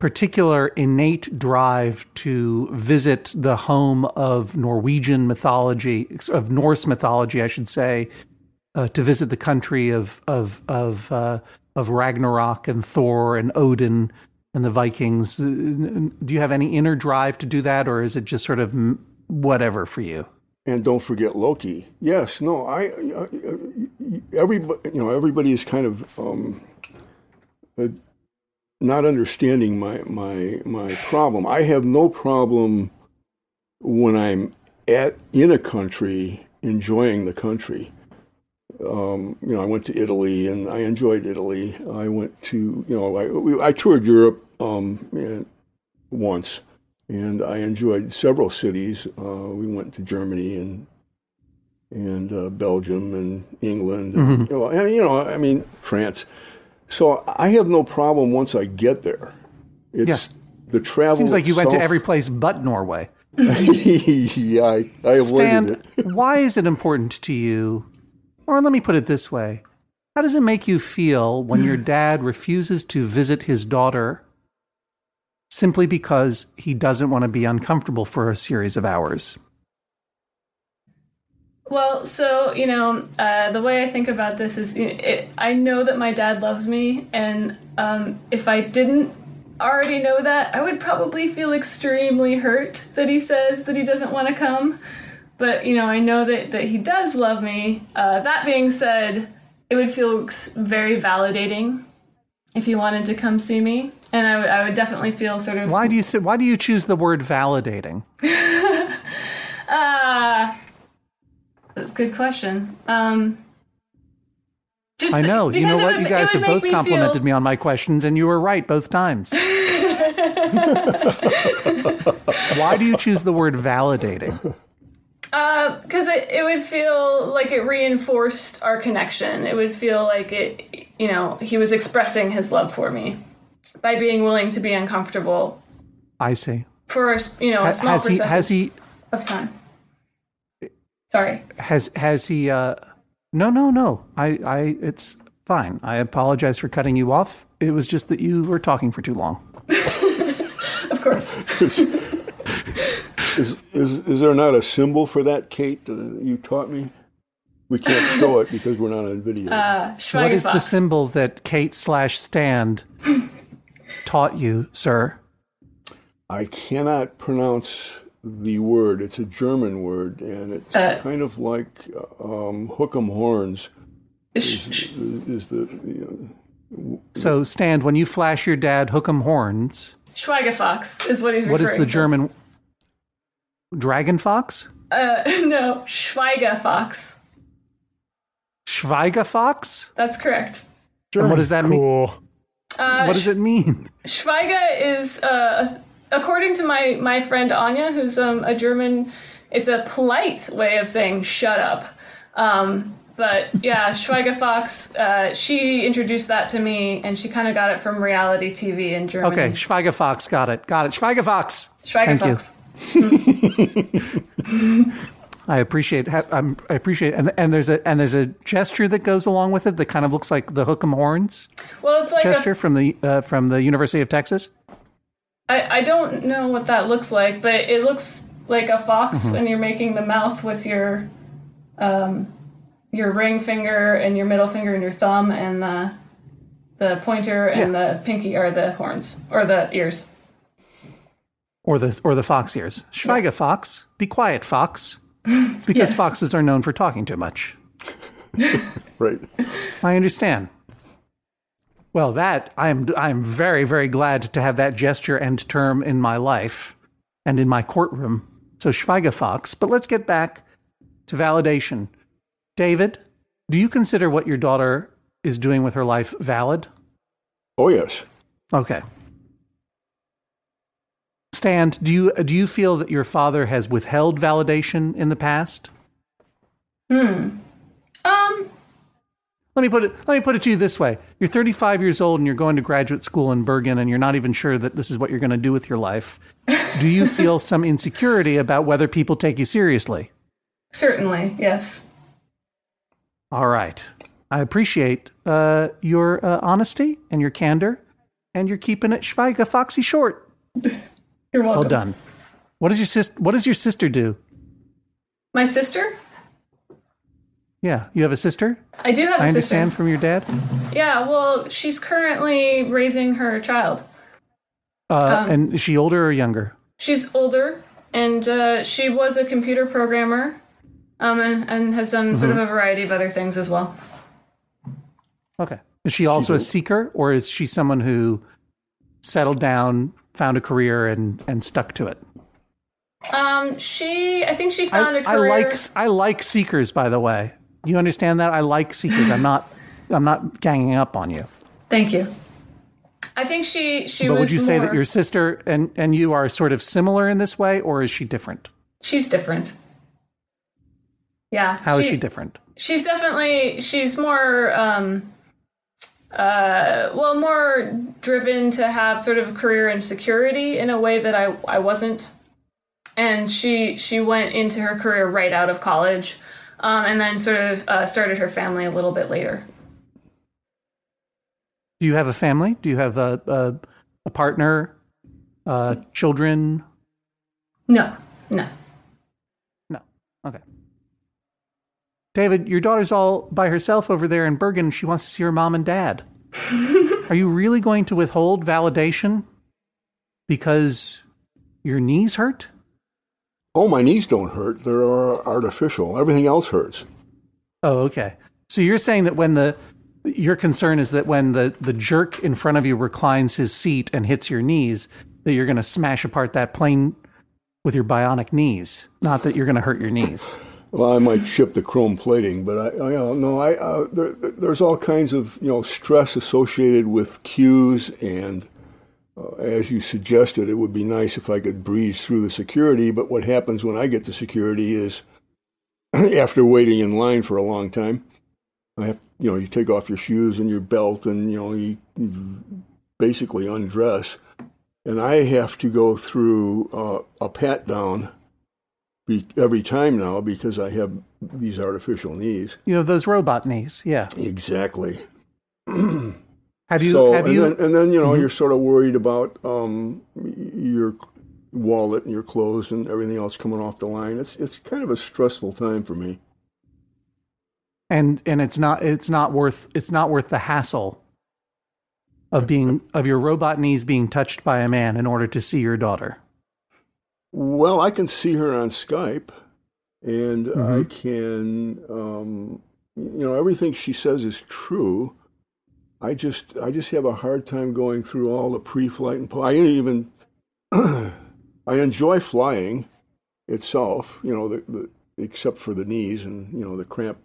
particular innate drive to visit the home of Norwegian mythology, of Norse mythology, I should say, uh, to visit the country of of of uh, of Ragnarok and Thor and Odin. And the Vikings, do you have any inner drive to do that, or is it just sort of whatever for you? And don't forget Loki. Yes, no, I, I everybody, you know, everybody is kind of um, not understanding my my my problem. I have no problem when I'm at in a country enjoying the country. Um, you know, I went to Italy, and I enjoyed Italy. I went to, you know, I, we, I toured Europe um, and once, and I enjoyed several cities. Uh, we went to Germany and and uh, Belgium and England, mm-hmm. and, you know, and, you know, I mean, France. So I have no problem once I get there. It's yeah. the travel. It seems like you itself. Went to every place but Norway. yeah, I, I avoided Stan, it. Why is it important to you? Or let me put it this way. How does it make you feel when your dad refuses to visit his daughter simply because he doesn't want to be uncomfortable for a series of hours? Well, so, you know, uh, the way I think about this is you know, it, I know that my dad loves me, and um, if I didn't already know that, I would probably feel extremely hurt that he says that he doesn't want to come. But, you know, I know that, that he does love me. Uh, that being said, it would feel very validating if he wanted to come see me. And I, w- I would definitely feel sort of... Why do you say, why do you choose the word validating? uh, that's a good question. Um, just I know. You know what? Would, you guys have both me complimented feel... me on my questions, and you were right both times. Why do you choose the word validating? Because uh, it, it would feel like it reinforced our connection. It would feel like it, you know, he was expressing his love for me by being willing to be uncomfortable. I see. For a, you know, a small has percentage he, has he, of time. Sorry. Has has he? Uh, no, no, no. I, I, it's fine. I apologize for cutting you off. It was just that you were talking for too long. Of course. Is, is is there not a symbol for that, Kate, that you taught me? We can't show it because we're not on video. Uh, what is the symbol that Kate slash Stand taught you, sir? I cannot pronounce the word. It's a German word, and it's uh, kind of like um, hook 'em horns. Is, is the you know, so, Stand, when you flash your dad hook 'em horns... Schweigefox is what he's referring to. What is the German... To. Dragon fox? Uh, no, Schweigefox. Schweigefox? That's correct. Sure. And what does that cool. mean? Uh, what does it mean? Schweige is, uh, according to my, my friend Anya, who's um, a German, it's a polite way of saying shut up. Um, but yeah, Schweigefox, uh, she introduced that to me, and she kind of got it from reality T V in Germany. Okay, Schweigefox, got it, got it. Schweigefox. Schweigefox. Thank you. I appreciate I'm, I appreciate and and there's a and there's a gesture that goes along with it that kind of looks like the hook 'em horns. Well, it's like gesture a, from the uh, from the University of Texas. I, I don't know what that looks like, but it looks like a fox mm-hmm. when you're making the mouth with your um your ring finger and your middle finger and your thumb and the the pointer and yeah. the pinky are the horns or the ears. Or the or the fox ears. Schweiger fox, be quiet fox, because yes. foxes are known for talking too much. Right. I understand. Well, that I'm I'm very very glad to have that gesture and term in my life, and in my courtroom. So Schweiger fox. But let's get back to validation. David, do you consider what your daughter is doing with her life valid? Oh yes. Okay. Stand, do you do you feel that your father has withheld validation in the past? Hmm. Um. Let me put it. Let me put it to you this way: you're thirty-five years old, and you're going to graduate school in Bergen, and you're not even sure that this is what you're going to do with your life. Do you feel some insecurity about whether people take you seriously? Certainly, yes. All right. I appreciate uh, your uh, honesty and your candor, and you're keeping it Schweiger Foxy short. You're welcome. Well done. What does your sis- What does your sister do? My sister? Yeah, you have a sister? I do have I a sister. I understand from your dad? Yeah, well, she's currently raising her child. Uh, um, and is she older or younger? She's older, and uh, she was a computer programmer um, and, and has done mm-hmm. sort of a variety of other things as well. Okay. Is she also she a seeker, or is she someone who settled down, found a career and, and stuck to it? Um, she, I think she found I, a career. I like, I like seekers, by the way. You understand that? I like seekers. I'm not, I'm not ganging up on you. Thank you. I think she, she but was But would you more... say that your sister and, and you are sort of similar in this way, or is she different? She's different. Yeah. How she, is she different? She's definitely, she's more, um, Uh, well, more driven to have sort of a career and security in a way that I, I wasn't. And she she went into her career right out of college um, and then sort of uh, started her family a little bit later. Do you have a family? Do you have a a, a partner? Uh, children? No, no, no. Okay. David, your daughter's all by herself over there in Bergen. She wants to see her mom and dad. Are you really going to withhold validation because your knees hurt? Oh, my knees don't hurt. They're artificial. Everything else hurts. Oh, okay. So you're saying that when the, your concern is that when the, the jerk in front of you reclines his seat and hits your knees, that you're going to smash apart that plane with your bionic knees, not that you're going to hurt your knees. Well, I might chip the chrome plating, but I, I don't know. I, uh, there, there's all kinds of, you know, stress associated with cues, and uh, as you suggested, it would be nice if I could breeze through the security. But what happens when I get to security is, after waiting in line for a long time, I have, you know, you take off your shoes and your belt, and you know, you basically undress, and I have to go through uh, a pat down. Every time now, because I have these artificial knees. You have those robot knees, yeah. Exactly. have you? So, have and, you... Then, and then, you know, mm-hmm. You're sort of worried about um, your wallet and your clothes and everything else coming off the line. It's it's kind of a stressful time for me. And and it's not it's not worth it's not worth the hassle of being of your robot knees being touched by a man in order to see your daughter. Well, I can see her on Skype, and mm-hmm. I can, um, you know, everything she says is true. I just, I just have a hard time going through all the pre-flight and po- I even, I enjoy flying itself, you know, the, the except for the knees and you know the cramp,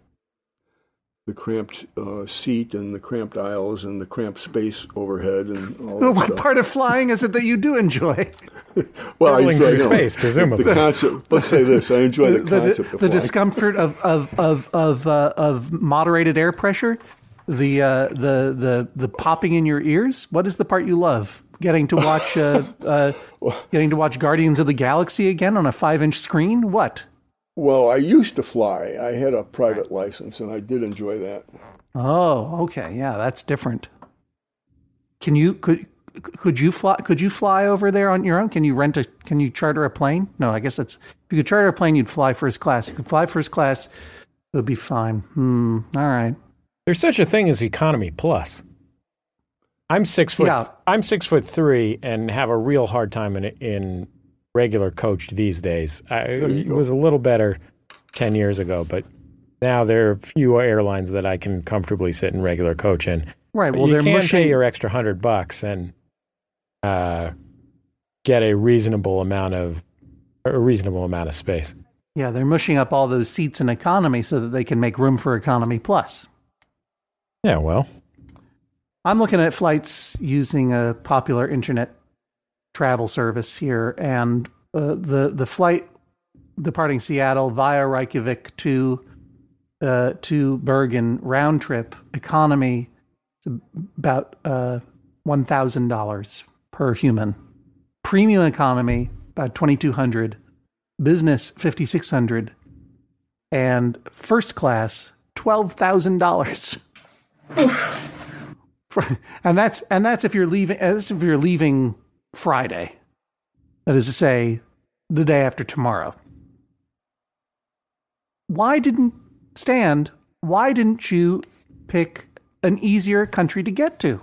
the cramped uh, seat and the cramped aisles and the cramped space overhead and all that. What stuff. Part of flying is it that you do enjoy? Well, I enjoy you know, space, presumably. The concept. Let's say this: I enjoy the, the concept. The, of The flying. Discomfort of of of of, uh, of moderated air pressure, the uh, the the the popping in your ears. What is the part you love? Getting to watch uh, uh, getting to watch Guardians of the Galaxy again on a five-inch screen. What? Well, I used to fly. I had a private license, and I did enjoy that. Oh, okay, yeah, that's different. Can you could could you fly? Could you fly over there on your own? Can you rent a? Can you charter a plane? No, I guess that's if you could charter a plane, you'd fly first class. If you could fly first class, it would be fine. Hmm. All right. There's such a thing as economy plus. I'm six foot. Yeah. I'm six foot three, and have a real hard time in in. Regular coach these days. I, it was a little better ten years ago, but now there are few airlines that I can comfortably sit in regular coach in. Right. Well, you can pay your extra hundred bucks and uh, get a reasonable amount of a reasonable amount of space. Yeah, they're mushing up all those seats in economy so that they can make room for economy plus. Yeah, well, I'm looking at flights using a popular internet travel service here, and uh, the the flight departing Seattle via Reykjavik to uh, to Bergen round trip economy is about uh, one thousand dollars per human. Premium economy about twenty two hundred, business fifty six hundred, and first class twelve thousand dollars. And that's and that's if you're leaving. That's if you're leaving. Friday, that is to say, the day after tomorrow. Why didn't Stan? Why didn't you pick an easier country to get to?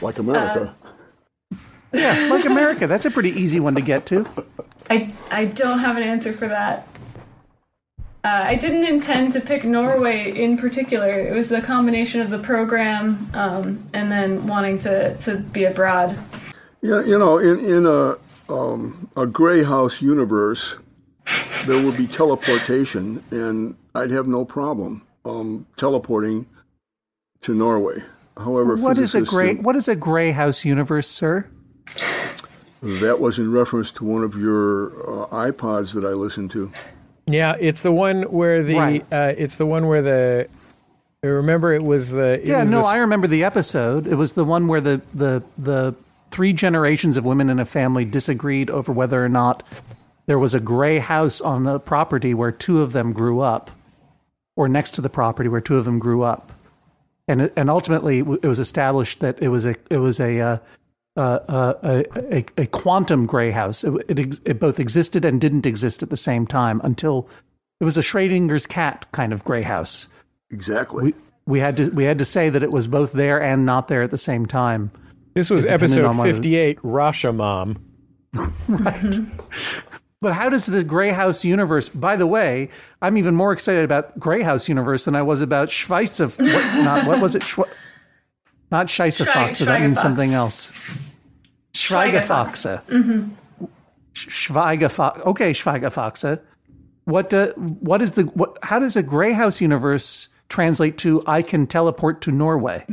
Like America. Uh, yeah, like America. That's a pretty easy one to get to. I I don't have an answer for that. Uh, I didn't intend to pick Norway in particular. It was the combination of the program um, and then wanting to, to be abroad. Yeah, you know, in in a um, a Grey House universe, there would be teleportation, and I'd have no problem um, teleporting to Norway. However, what is a Grey what is a Grey House universe, sir? That was in reference to one of your uh, iPods that I listened to. Yeah, it's the one where the right. uh, it's the one where the. I remember it was the. It yeah, was no, the, I remember the episode. It was the one where the the the. Three generations of women in a family disagreed over whether or not there was a gray house on the property where two of them grew up, or next to the property where two of them grew up. and and ultimately it was established that it was a it was a uh, uh, a, a a quantum gray house. It, it it both existed and didn't exist at the same time until it was a Schrödinger's cat kind of gray house. Exactly. We, we had to we had to say that it was both there and not there at the same time. This was episode fifty-eight, Rashomon. Right. But how does the Grey House universe, by the way, I'm even more excited about Grey House universe than I was about Schweizer, what, not, what was it? Schwa, not Scheißerfoxe, so that means something else. Schweigerfoxe. Mm-hmm. Schweigerfoxe. Okay, Schweigerfoxe. What, uh, what is the, what, how does a Grey House universe translate to I can teleport to Norway?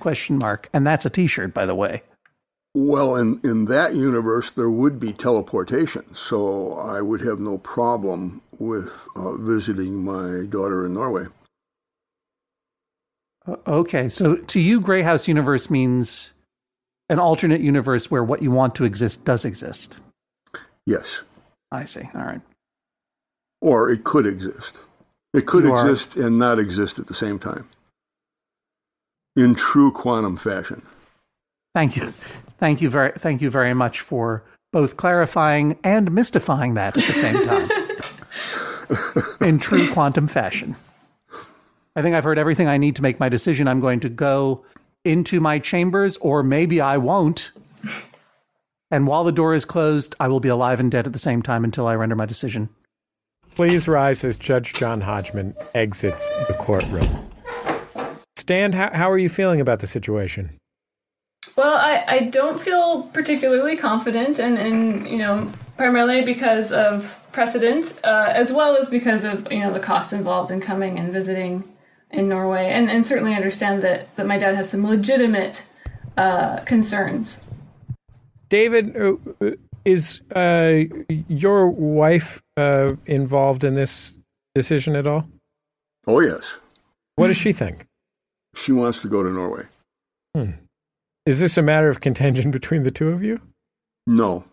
Question mark. And that's a t-shirt, by the way. Well, in, in that universe, there would be teleportation, so I would have no problem with uh, visiting my daughter in Norway. Okay, so to you, Grey House universe means an alternate universe where what you want to exist does exist. Yes. I see, all right. Or it could exist. It could you exist are... and not exist at the same time, in true quantum fashion. Thank you. Thank you very thank you very much for both clarifying and mystifying that at the same time. In true quantum fashion. I think I've heard everything I need to make my decision. I'm going to go into my chambers, or maybe I won't. And while the door is closed, I will be alive and dead at the same time until I render my decision. Please rise as Judge John Hodgman exits the courtroom. Stan, how, how are you feeling about the situation? Well, I, I don't feel particularly confident, and, and you know, primarily because of precedent, uh, as well as because of, you know, the cost involved in coming and visiting in Norway, and, and certainly understand that, that my dad has some legitimate uh, concerns. David, is uh, your wife uh, involved in this decision at all? Oh, yes. What does she think? She wants to go to Norway. Hmm. Is this a matter of contention between the two of you? No.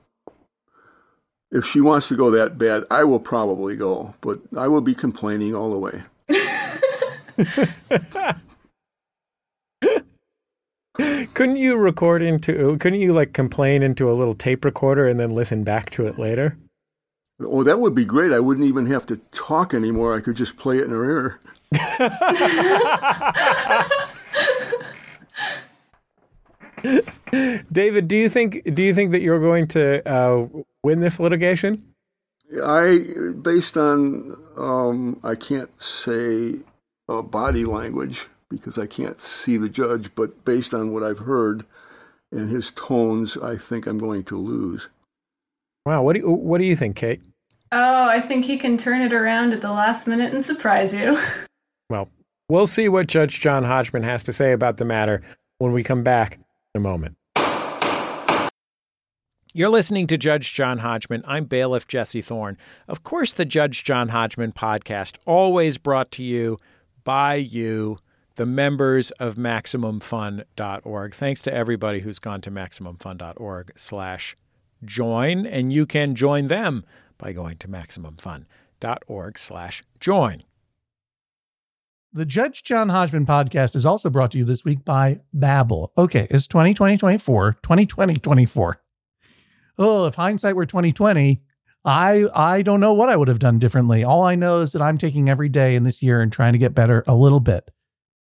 If she wants to go that bad, I will probably go, but I will be complaining all the way. Couldn't you record into, couldn't you like complain into a little tape recorder and then listen back to it later? Oh, that would be great. I wouldn't even have to talk anymore. I could just play it in her ear. David, do you think do you think that you're going to uh, win this litigation? I, based on, um, I can't say uh, body language because I can't see the judge, but based on what I've heard and his tones, I think I'm going to lose. Wow, what do you, what do you think, Kate? Oh, I think he can turn it around at the last minute and surprise you. Well, we'll see what Judge John Hodgman has to say about the matter when we come back. A moment. You're listening to Judge John Hodgman. I'm Bailiff Jesse Thorne. Of course, the Judge John Hodgman podcast, always brought to you by you, the members of Maximum Fun dot org. Thanks to everybody who's gone to Maximum Fun dot org slash join, and you can join them by going to Maximum Fun dot org slash join. The Judge John Hodgman podcast is also brought to you this week by Babbel. Okay, it's twenty twenty twenty-four, twenty twenty twenty-four. Oh, if hindsight were twenty twenty, I I don't know what I would have done differently. All I know is that I'm taking every day in this year and trying to get better a little bit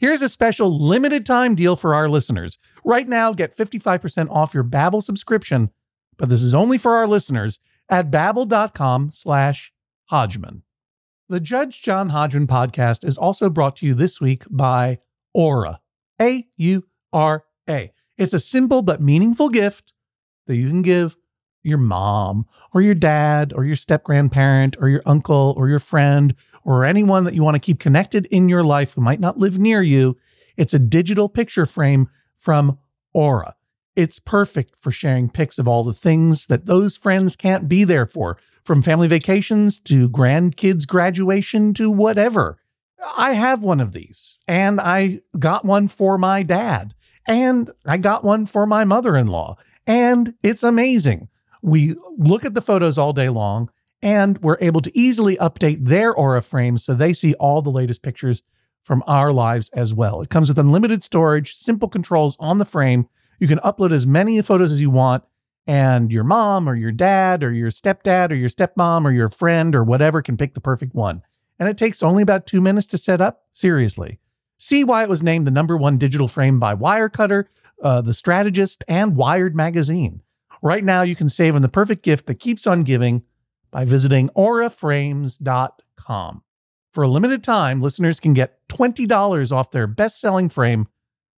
Here's a special limited time deal for our listeners. Right now, get fifty-five percent off your Babbel subscription, but this is only for our listeners at babbel.com slash Hodgman. The Judge John Hodgman podcast is also brought to you this week by Aura, A U R A. It's a simple but meaningful gift that you can give your mom or your dad or your step-grandparent or your uncle or your friend or anyone that you want to keep connected in your life who might not live near you. It's a digital picture frame from Aura. It's perfect for sharing pics of all the things that those friends can't be there for, from family vacations to grandkids' graduation to whatever. I have one of these, and I got one for my dad, and I got one for my mother-in-law, and it's amazing. We look at the photos all day long, and we're able to easily update their Aura frames so they see all the latest pictures from our lives as well. It comes with unlimited storage, simple controls on the frame. You can upload as many photos as you want, and your mom or your dad or your stepdad or your stepmom or your friend or whatever can pick the perfect one. And it takes only about two minutes to set up. Seriously. See why it was named the number one digital frame by Wirecutter, uh, The Strategist, and Wired magazine. Right now, you can save on the perfect gift that keeps on giving by visiting aura frames dot com. For a limited time, listeners can get twenty dollars off their best-selling frame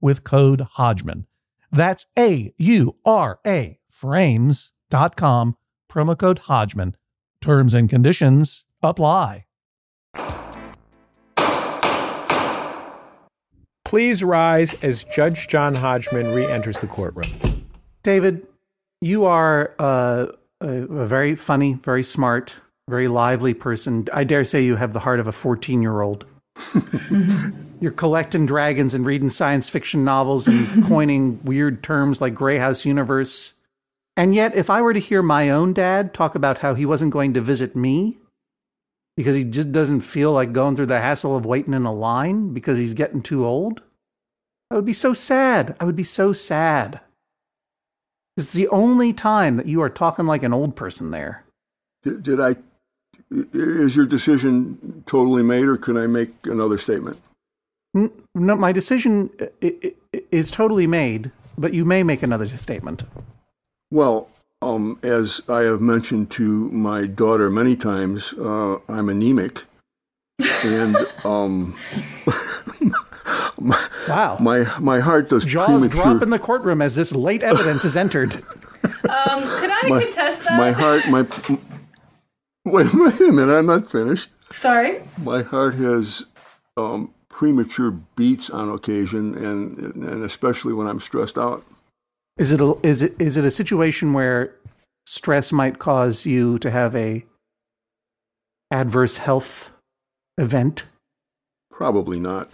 with code Hodgman. That's A U R A frames dot com, promo code Hodgman. Terms and conditions apply. Please rise as Judge John Hodgman re-enters the courtroom. David, you are uh, a, a very funny, very smart, very lively person. I dare say you have the heart of a fourteen-year-old. You're collecting dragons and reading science fiction novels and coining weird terms like Grey House Universe. And yet, if I were to hear my own dad talk about how he wasn't going to visit me because he just doesn't feel like going through the hassle of waiting in a line because he's getting too old, I would be so sad. I would be so sad. This is the only time that you are talking like an old person there. Did, did I... Is your decision totally made, or can I make another statement? No, my decision is totally made, but you may make another statement. Well, um, as I have mentioned to my daughter many times, uh, I'm anemic. And um, my, wow. my my heart does Jaws premature... drop in the courtroom as this late evidence is entered. um, could I my, contest that? My heart... my. Wait, wait a minute, I'm not finished. Sorry? My heart has um, premature beats on occasion, and and especially when I'm stressed out. Is it a, is it is it a situation where stress might cause you to have a adverse health event? Probably not.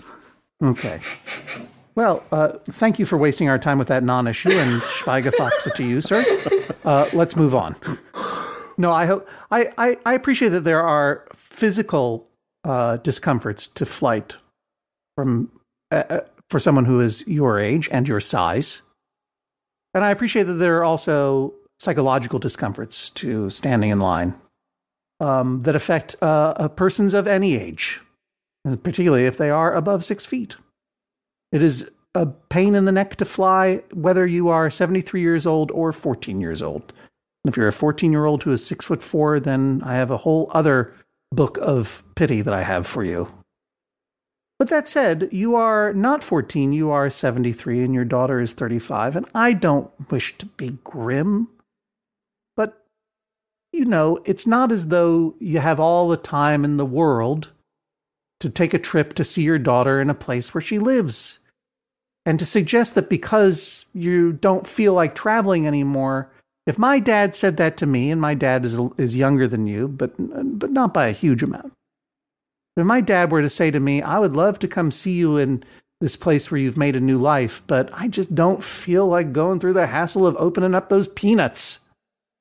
Okay. Well, uh, thank you for wasting our time with that non-issue, and Schweiger Foxa to you, sir. Uh, let's move on. No, I hope I, I, I appreciate that there are physical uh, discomforts to flight from uh, for someone who is your age and your size, and I appreciate that there are also psychological discomforts to standing in line um, that affect uh, persons of any age, and particularly if they are above six feet. It is a pain in the neck to fly, whether you are seventy-three years old or fourteen years old. If you're a fourteen-year-old who is six foot four, then I have a whole other book of pity that I have for you. But that said, you are not fourteen, you are seventy-three, and your daughter is thirty-five, and I don't wish to be grim. But, you know, it's not as though you have all the time in the world to take a trip to see your daughter in a place where she lives. And to suggest that because you don't feel like traveling anymore... If my dad said that to me, and my dad is is younger than you, but but not by a huge amount. If my dad were to say to me, I would love to come see you in this place where you've made a new life, but I just don't feel like going through the hassle of opening up those peanuts.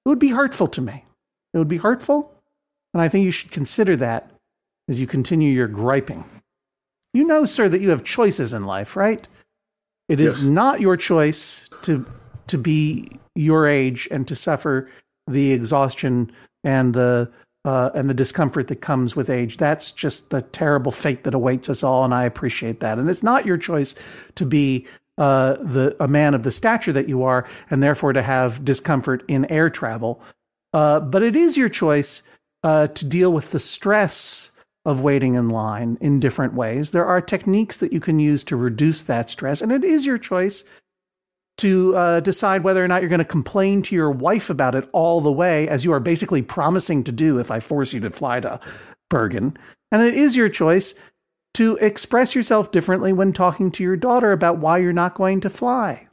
It would be hurtful to me. It would be hurtful, and I think you should consider that as you continue your griping. You know, sir, that you have choices in life, right? It yes. is not your choice to to be... your age and to suffer the exhaustion and the uh, and the discomfort that comes with age. That's just the terrible fate that awaits us all, and I appreciate that. And it's not your choice to be uh, the a man of the stature that you are, and therefore to have discomfort in air travel. Uh, but it is your choice uh, to deal with the stress of waiting in line in different ways. There are techniques that you can use to reduce that stress, and it is your choice to uh, decide whether or not you're going to complain to your wife about it all the way, as you are basically promising to do if I force you to fly to Bergen. And it is your choice to express yourself differently when talking to your daughter about why you're not going to fly.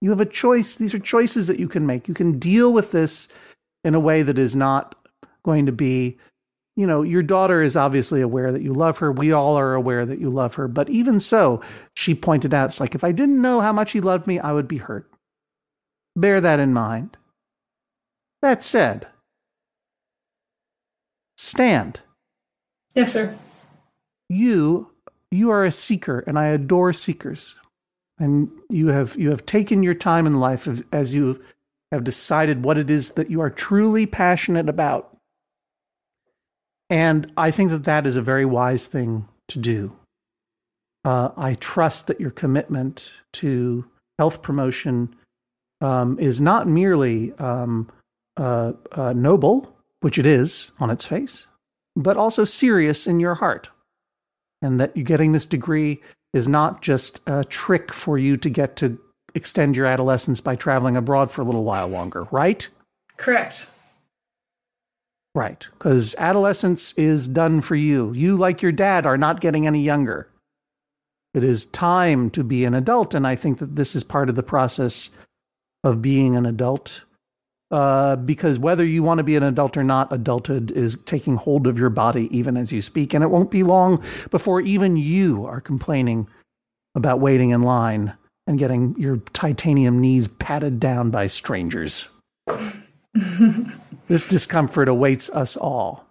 You have a choice. These are choices that you can make. You can deal with this in a way that is not going to be, you know, your daughter is obviously aware that you love her. We all are aware that you love her. But even so, she pointed out, it's like, if I didn't know how much he loved me, I would be hurt. Bear that in mind. That said, stand. Yes, sir. You, you are a seeker, and I adore seekers. And you have, you have taken your time in life as you have decided what it is that you are truly passionate about. And I think that that is a very wise thing to do. Uh, I trust that your commitment to health promotion um, is not merely um, uh, uh, noble, which it is on its face, but also serious in your heart. And that you getting this degree is not just a trick for you to get to extend your adolescence by traveling abroad for a little while longer, right? Correct. Right, because adolescence is done for you. You, like your dad, are not getting any younger. It is time to be an adult, and I think that this is part of the process of being an adult. Uh, because whether you want to be an adult or not, adulthood is taking hold of your body even as you speak, and it won't be long before even you are complaining about waiting in line and getting your titanium knees patted down by strangers. This discomfort awaits us all.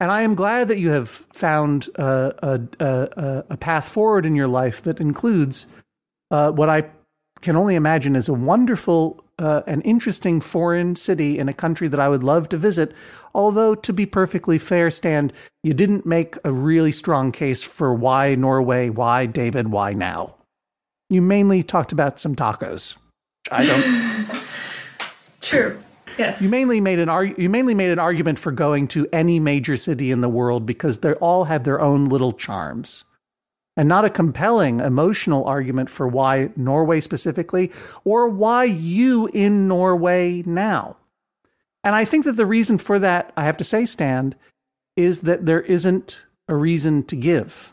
And I am glad that you have found uh, a, a, a path forward in your life that includes uh, what I can only imagine is a wonderful uh, and interesting foreign city in a country that I would love to visit. Although, to be perfectly fair, Stan, you didn't make a really strong case for why Norway, why David, why now. You mainly talked about some tacos, which I don't... True. Yes. You mainly made an arg- you mainly made an argument for going to any major city in the world because they all have their own little charms, and not a compelling emotional argument for why Norway specifically or why you in Norway now. And I think that the reason for that, I have to say, Stan, is that there isn't a reason to give.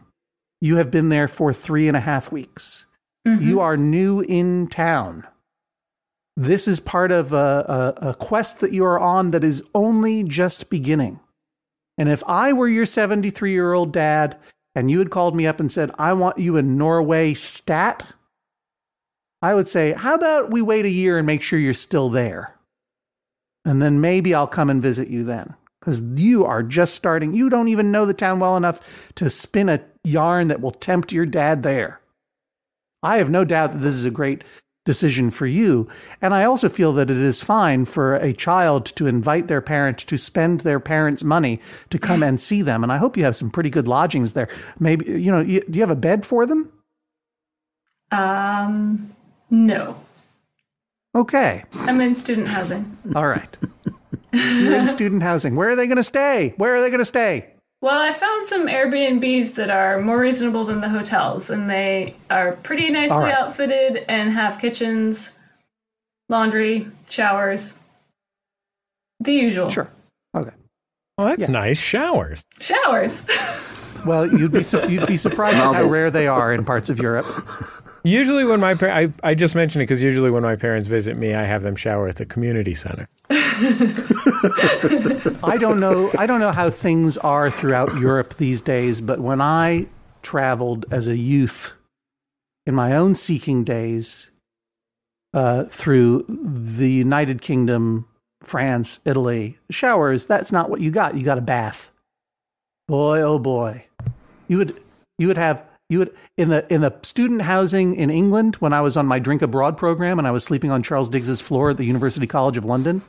You have been there for three and a half weeks. Mm-hmm. You are new in town. This is part of a, a, a quest that you are on that is only just beginning. And if I were your seventy-three-year-old dad and you had called me up and said, I want you in Norway stat, I would say, how about we wait a year and make sure you're still there? And then maybe I'll come and visit you then. Because you are just starting. You don't even know the town well enough to spin a yarn that will tempt your dad there. I have no doubt that this is a great decision for you. And I also feel that it is fine for a child to invite their parent to spend their parents' money to come and see them. And I hope you have some pretty good lodgings there. Maybe, you know, you, do you have a bed for them? Um, no. Okay. I'm in student housing. All right. You're in student housing. Where are they going to stay? Where are they going to stay? Well, I found some Airbnbs that are more reasonable than the hotels, and they are pretty nicely right. outfitted and have kitchens, laundry, showers, the usual. Sure. Okay. Well, that's yeah. nice. Showers. Showers. Well, you'd be su- you'd be surprised at how rare they are in parts of Europe. Usually, when my par- I I just mentioned it because usually when my parents visit me, I have them shower at the community center. I don't know. I don't know how things are throughout Europe these days, but when I traveled as a youth in my own seeking days uh, through the United Kingdom, France, Italy, showers—that's not what you got. You got a bath. Boy, oh boy, you would you would have you would in the in the student housing in England when I was on my Drink Abroad program and I was sleeping on Charles Diggs's floor at the University College of London.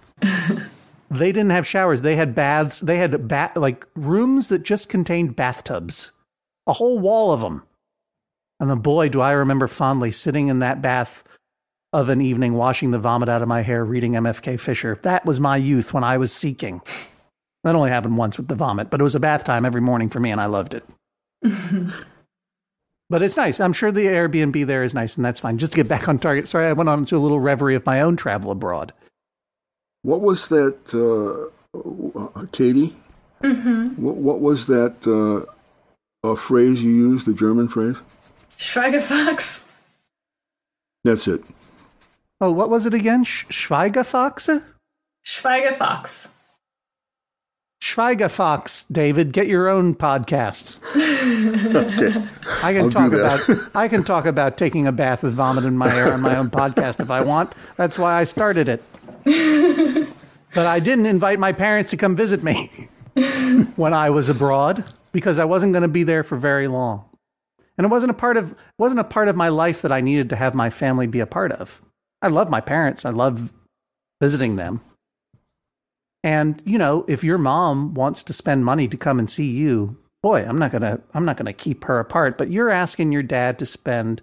They didn't have showers. They had baths. They had ba- like rooms that just contained bathtubs, a whole wall of them. And then, boy, do I remember fondly sitting in that bath of an evening, washing the vomit out of my hair, reading M F K Fisher. That was my youth when I was seeking. That only happened once with the vomit, but it was a bath time every morning for me, and I loved it. But it's nice. I'm sure the Airbnb there is nice, and that's fine. Just to get back on target. Sorry, I went on to a little reverie of my own travel abroad. What was that, uh, Katie? Mm-hmm. What, what was that uh, uh, phrase you used, the German phrase? Schweigefox. That's it. Oh, what was it again? Sh- Schweigefoxe? Schweigefox. Schweigefox, David, get your own podcast. Okay. I can I'll talk about I can talk about taking a bath with vomit in my hair on my own podcast if I want. That's why I started it. But I didn't invite my parents to come visit me when I was abroad because I wasn't going to be there for very long. And it wasn't a part of wasn't a part of my life that I needed to have my family be a part of. I love my parents. I love visiting them. And, you know, if your mom wants to spend money to come and see you, boy, I'm not going to I'm not going to keep her apart. But you're asking your dad to spend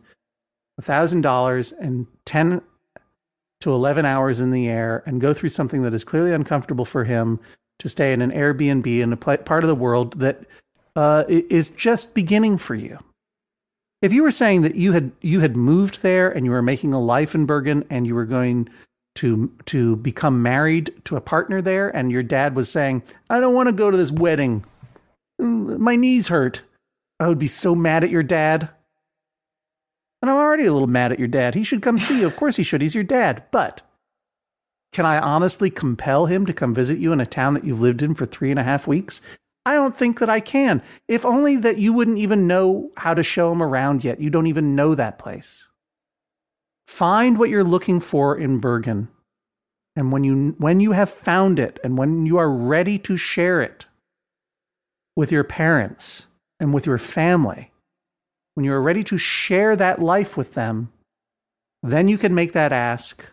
one thousand dollars and ten to eleven hours in the air and go through something that is clearly uncomfortable for him to stay in an Airbnb in a part of the world that uh, is just beginning for you. If you were saying that you had you had moved there and you were making a life in Bergen and you were going to to become married to a partner there, and your dad was saying, I don't want to go to this wedding. My knees hurt. I would be so mad at your dad. And I'm already a little mad at your dad. He should come see you. Of course he should. He's your dad. But can I honestly compel him to come visit you in a town that you've lived in for three and a half weeks? I don't think that I can. If only that you wouldn't even know how to show him around yet. You don't even know that place. Find what you're looking for in Bergen. And when you when you have found it and when you are ready to share it with your parents and with your family, when you're ready to share that life with them, then you can make that ask.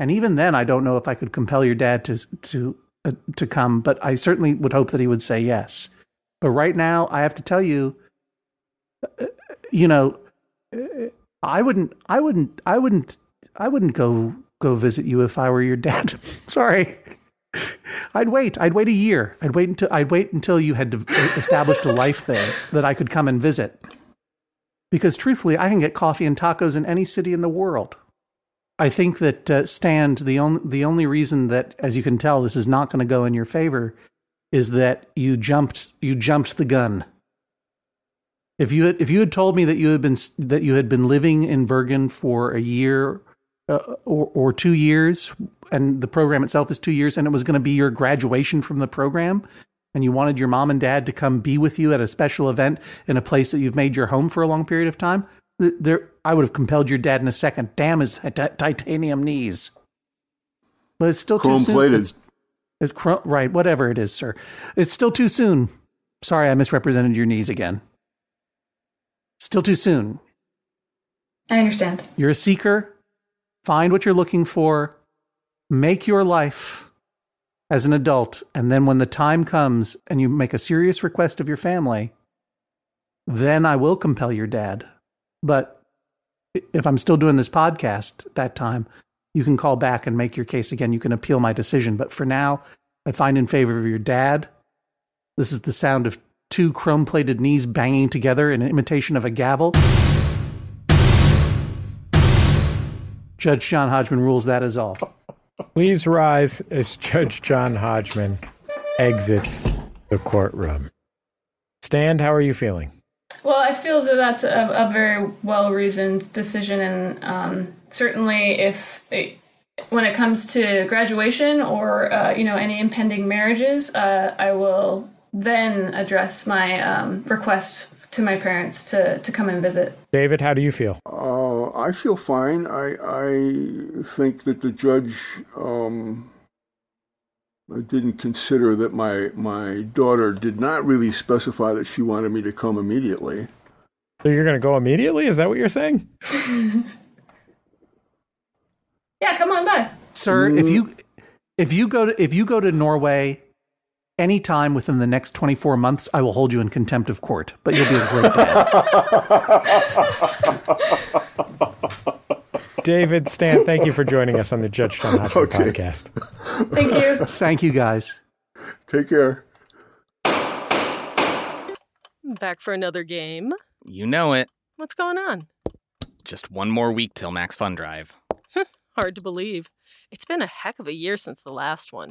And even then, I don't know if I could compel your dad to to uh, to come, but I certainly would hope that he would say yes. But right now, I have to tell you, uh, you know, uh, I wouldn't, I wouldn't, I wouldn't, I wouldn't go, go visit you if I were your dad. Sorry. I'd wait. I'd wait a year. I'd wait until, I'd wait until you had established a life there that I could come and visit. Because truthfully, I can get coffee and tacos in any city in the world. I think that uh, Stand, the only, the only reason that, as you can tell, this is not going to go in your favor is that you jumped, you jumped the gun. If you had, if you had told me that you had been that you had been living in Bergen for a year uh, or or two years, and the program itself is two years, and it was going to be your graduation from the program, and you wanted your mom and dad to come be with you at a special event in a place that you've made your home for a long period of time, there I would have compelled your dad in a second. Damn his t- titanium knees! But it's still chrome too soon. Plated. It's, it's chrome, right? Whatever it is, sir, it's still too soon. Sorry, I misrepresented your knees again. Still too soon. I understand. You're a seeker. Find what you're looking for. Make your life as an adult. And then when the time comes and you make a serious request of your family, then I will compel your dad. But if I'm still doing this podcast at that time, you can call back and make your case again. You can appeal my decision. But for now, I find in favor of your dad. This is the sound of two chrome-plated knees banging together in imitation of a gavel. Judge John Hodgman rules that as all. Please rise as Judge John Hodgman exits the courtroom. Stan, how are you feeling? Well, I feel that that's a, a very well-reasoned decision, and um, certainly if it, when it comes to graduation or uh, you know any impending marriages, uh, I will then address my um, request to my parents to, to come and visit. David, how do you feel? Uh, I feel fine. I I think that the judge um, didn't consider that my my daughter did not really specify that she wanted me to come immediately. So you're going to go immediately? Is that what you're saying? Yeah, come on by. Sir, mm. if you... If you go to if you go to Norway anytime within the next twenty-four months, I will hold you in contempt of court, but you'll be a great dad. David, Stan, thank you for joining us on the Judge John Hodgman okay. podcast. Thank you. Thank you, guys. Take care. Back for another game. You know it. What's going on? Just one more week till Max Fun Drive. Hard to believe. It's been a heck of a year since the last one.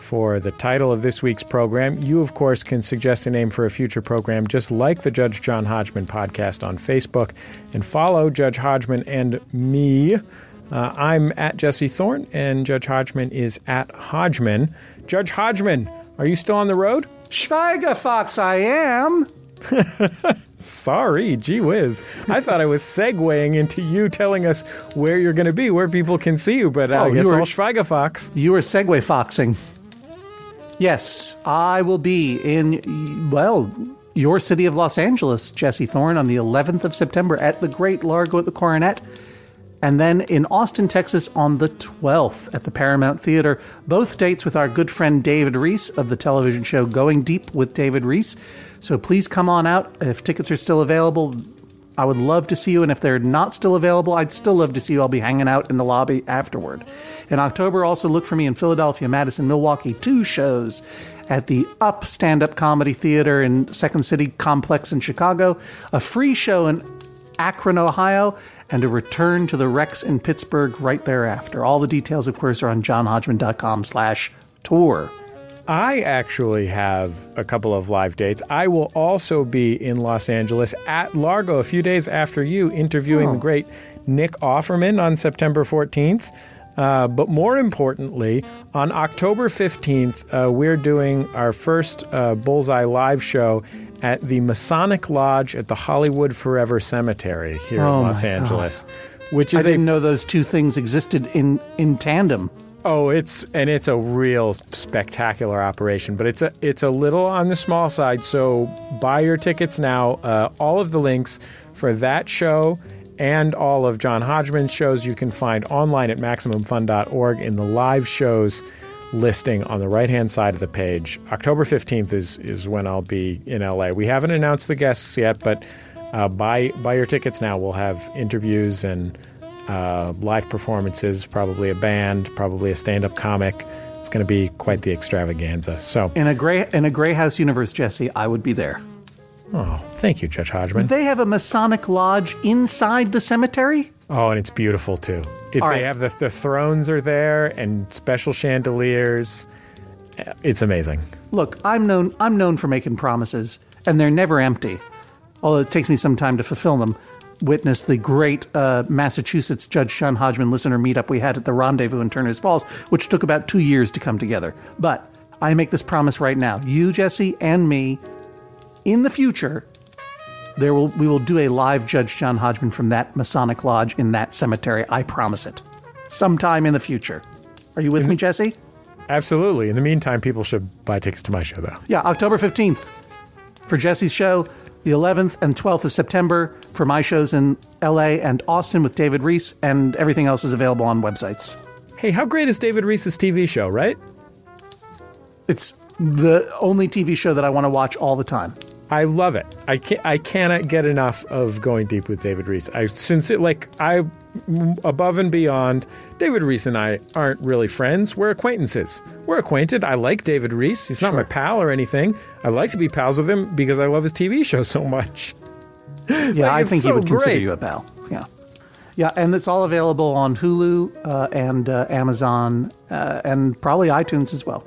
for the title of this week's program. You, of course, can suggest a name for a future program, just like the Judge John Hodgman podcast on Facebook. And follow Judge Hodgman and me. Uh, I'm at Jesse Thorne, and Judge Hodgman is at Hodgman. Judge Hodgman, are you still on the road? Schweiger thoughts I am. Sorry, gee whiz. I thought I was segueing into you telling us where you're going to be, where people can see you, but oh, I guess you were, all Schweiger fox. You were segue foxing. Yes, I will be in, well, your city of Los Angeles, Jesse Thorne, on the eleventh of September at the Great Largo at the Coronet, and then in Austin, Texas on the twelfth at the Paramount Theater. Both dates with our good friend David Rees of the television show Going Deep with David Rees. So please come on out. If tickets are still available, I would love to see you. And if they're not still available, I'd still love to see you. I'll be hanging out in the lobby afterward. In October, also look for me in Philadelphia, Madison, Milwaukee. Two shows at the Up Stand-Up Comedy Theater in Second City Complex in Chicago. A free show in Akron, Ohio. And a return to the Rex in Pittsburgh right thereafter. All the details, of course, are on johnhodgman.com slash tour. I actually have a couple of live dates. I will also be in Los Angeles at Largo a few days after you, interviewing oh. the great Nick Offerman on September fourteenth. Uh, but more importantly, on October fifteenth, uh, we're doing our first uh, Bullseye live show at the Masonic Lodge at the Hollywood Forever Cemetery here oh in Los Angeles. God. Which is I didn't a, know those two things existed in, in tandem. Oh, it's and it's a real spectacular operation, but it's a it's a little on the small side. So buy your tickets now. Uh, all of the links for that show and all of John Hodgman's shows you can find online at maximum fun dot org in the live shows listing on the right hand side of the page. October fifteenth is is when I'll be in L A. We haven't announced the guests yet, but uh, buy buy your tickets now. We'll have interviews and Uh, live performances, probably a band, probably a stand-up comic. It's going to be quite the extravaganza. So, in a gray in a gray house universe, Jesse, I would be there. Oh, thank you, Judge Hodgman. They have a Masonic Lodge inside the cemetery. Oh, and it's beautiful too. It, they right. have the the thrones are there and special chandeliers. It's amazing. Look, I'm known I'm known for making promises, and they're never empty. Although it takes me some time to fulfill them. Witness the great uh, Massachusetts Judge John Hodgman listener meetup we had at the Rendezvous in Turner's Falls, which took about two years to come together. But I make this promise right now. You, Jesse, and me, in the future, there will we will do a live Judge John Hodgman from that Masonic Lodge in that cemetery. I promise it. Sometime in the future. Are you with in, me, Jesse? Absolutely. In the meantime, people should buy tickets to my show, though. Yeah, October fifteenth. for Jesse's show, the eleventh and twelfth of September, for my shows in L A and Austin with David Rees, and everything else is available on websites. Hey, how great is David Rees's T V show, right? It's the only T V show that I want to watch all the time. I love it. I can't, I cannot get enough of Going Deep with David Rees. I since it like I above and beyond. David Rees and I aren't really friends. We're acquaintances. We're acquainted. I like David Rees. He's not sure. my pal or anything. I like to be pals with him because I love his T V show so much. Yeah, like, I think so he would great. consider you a pal. Yeah, yeah, and it's all available on Hulu uh, and uh, Amazon uh, and probably iTunes as well.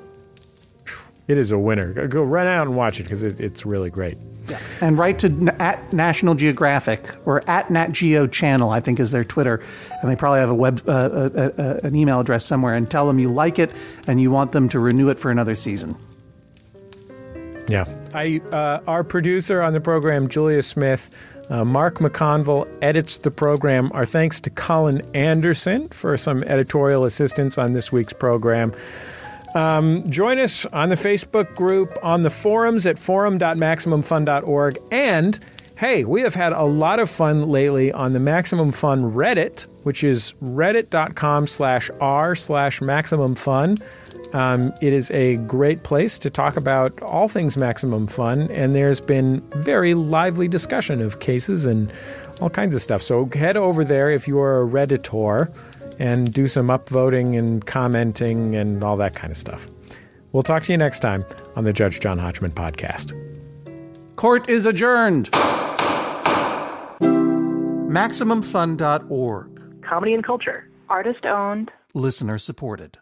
It is a winner. Go run out and watch it because it, it's really great. Yeah. And write to at National Geographic or at Nat Geo Channel, I think is their Twitter. And they probably have a web, uh, a, a, an email address somewhere, and tell them you like it and you want them to renew it for another season. Yeah. I uh, our producer on the program, Julia Smith, uh, Mark McConville, edits the program. Our thanks to Colin Anderson for some editorial assistance on this week's program. Um, join us on the Facebook group, on the forums at forum dot maximum fun dot org. And, hey, we have had a lot of fun lately on the Maximum Fun Reddit, which is reddit dot com slash r slash maximum fun. Um, it is a great place to talk about all things Maximum Fun, and there's been very lively discussion of cases and all kinds of stuff. So head over there if you are a Redditor, and do some upvoting and commenting and all that kind of stuff. We'll talk to you next time on the Judge John Hodgman podcast. Court is adjourned. Maximum Fun dot org. Comedy and culture. Artist owned. Listener supported.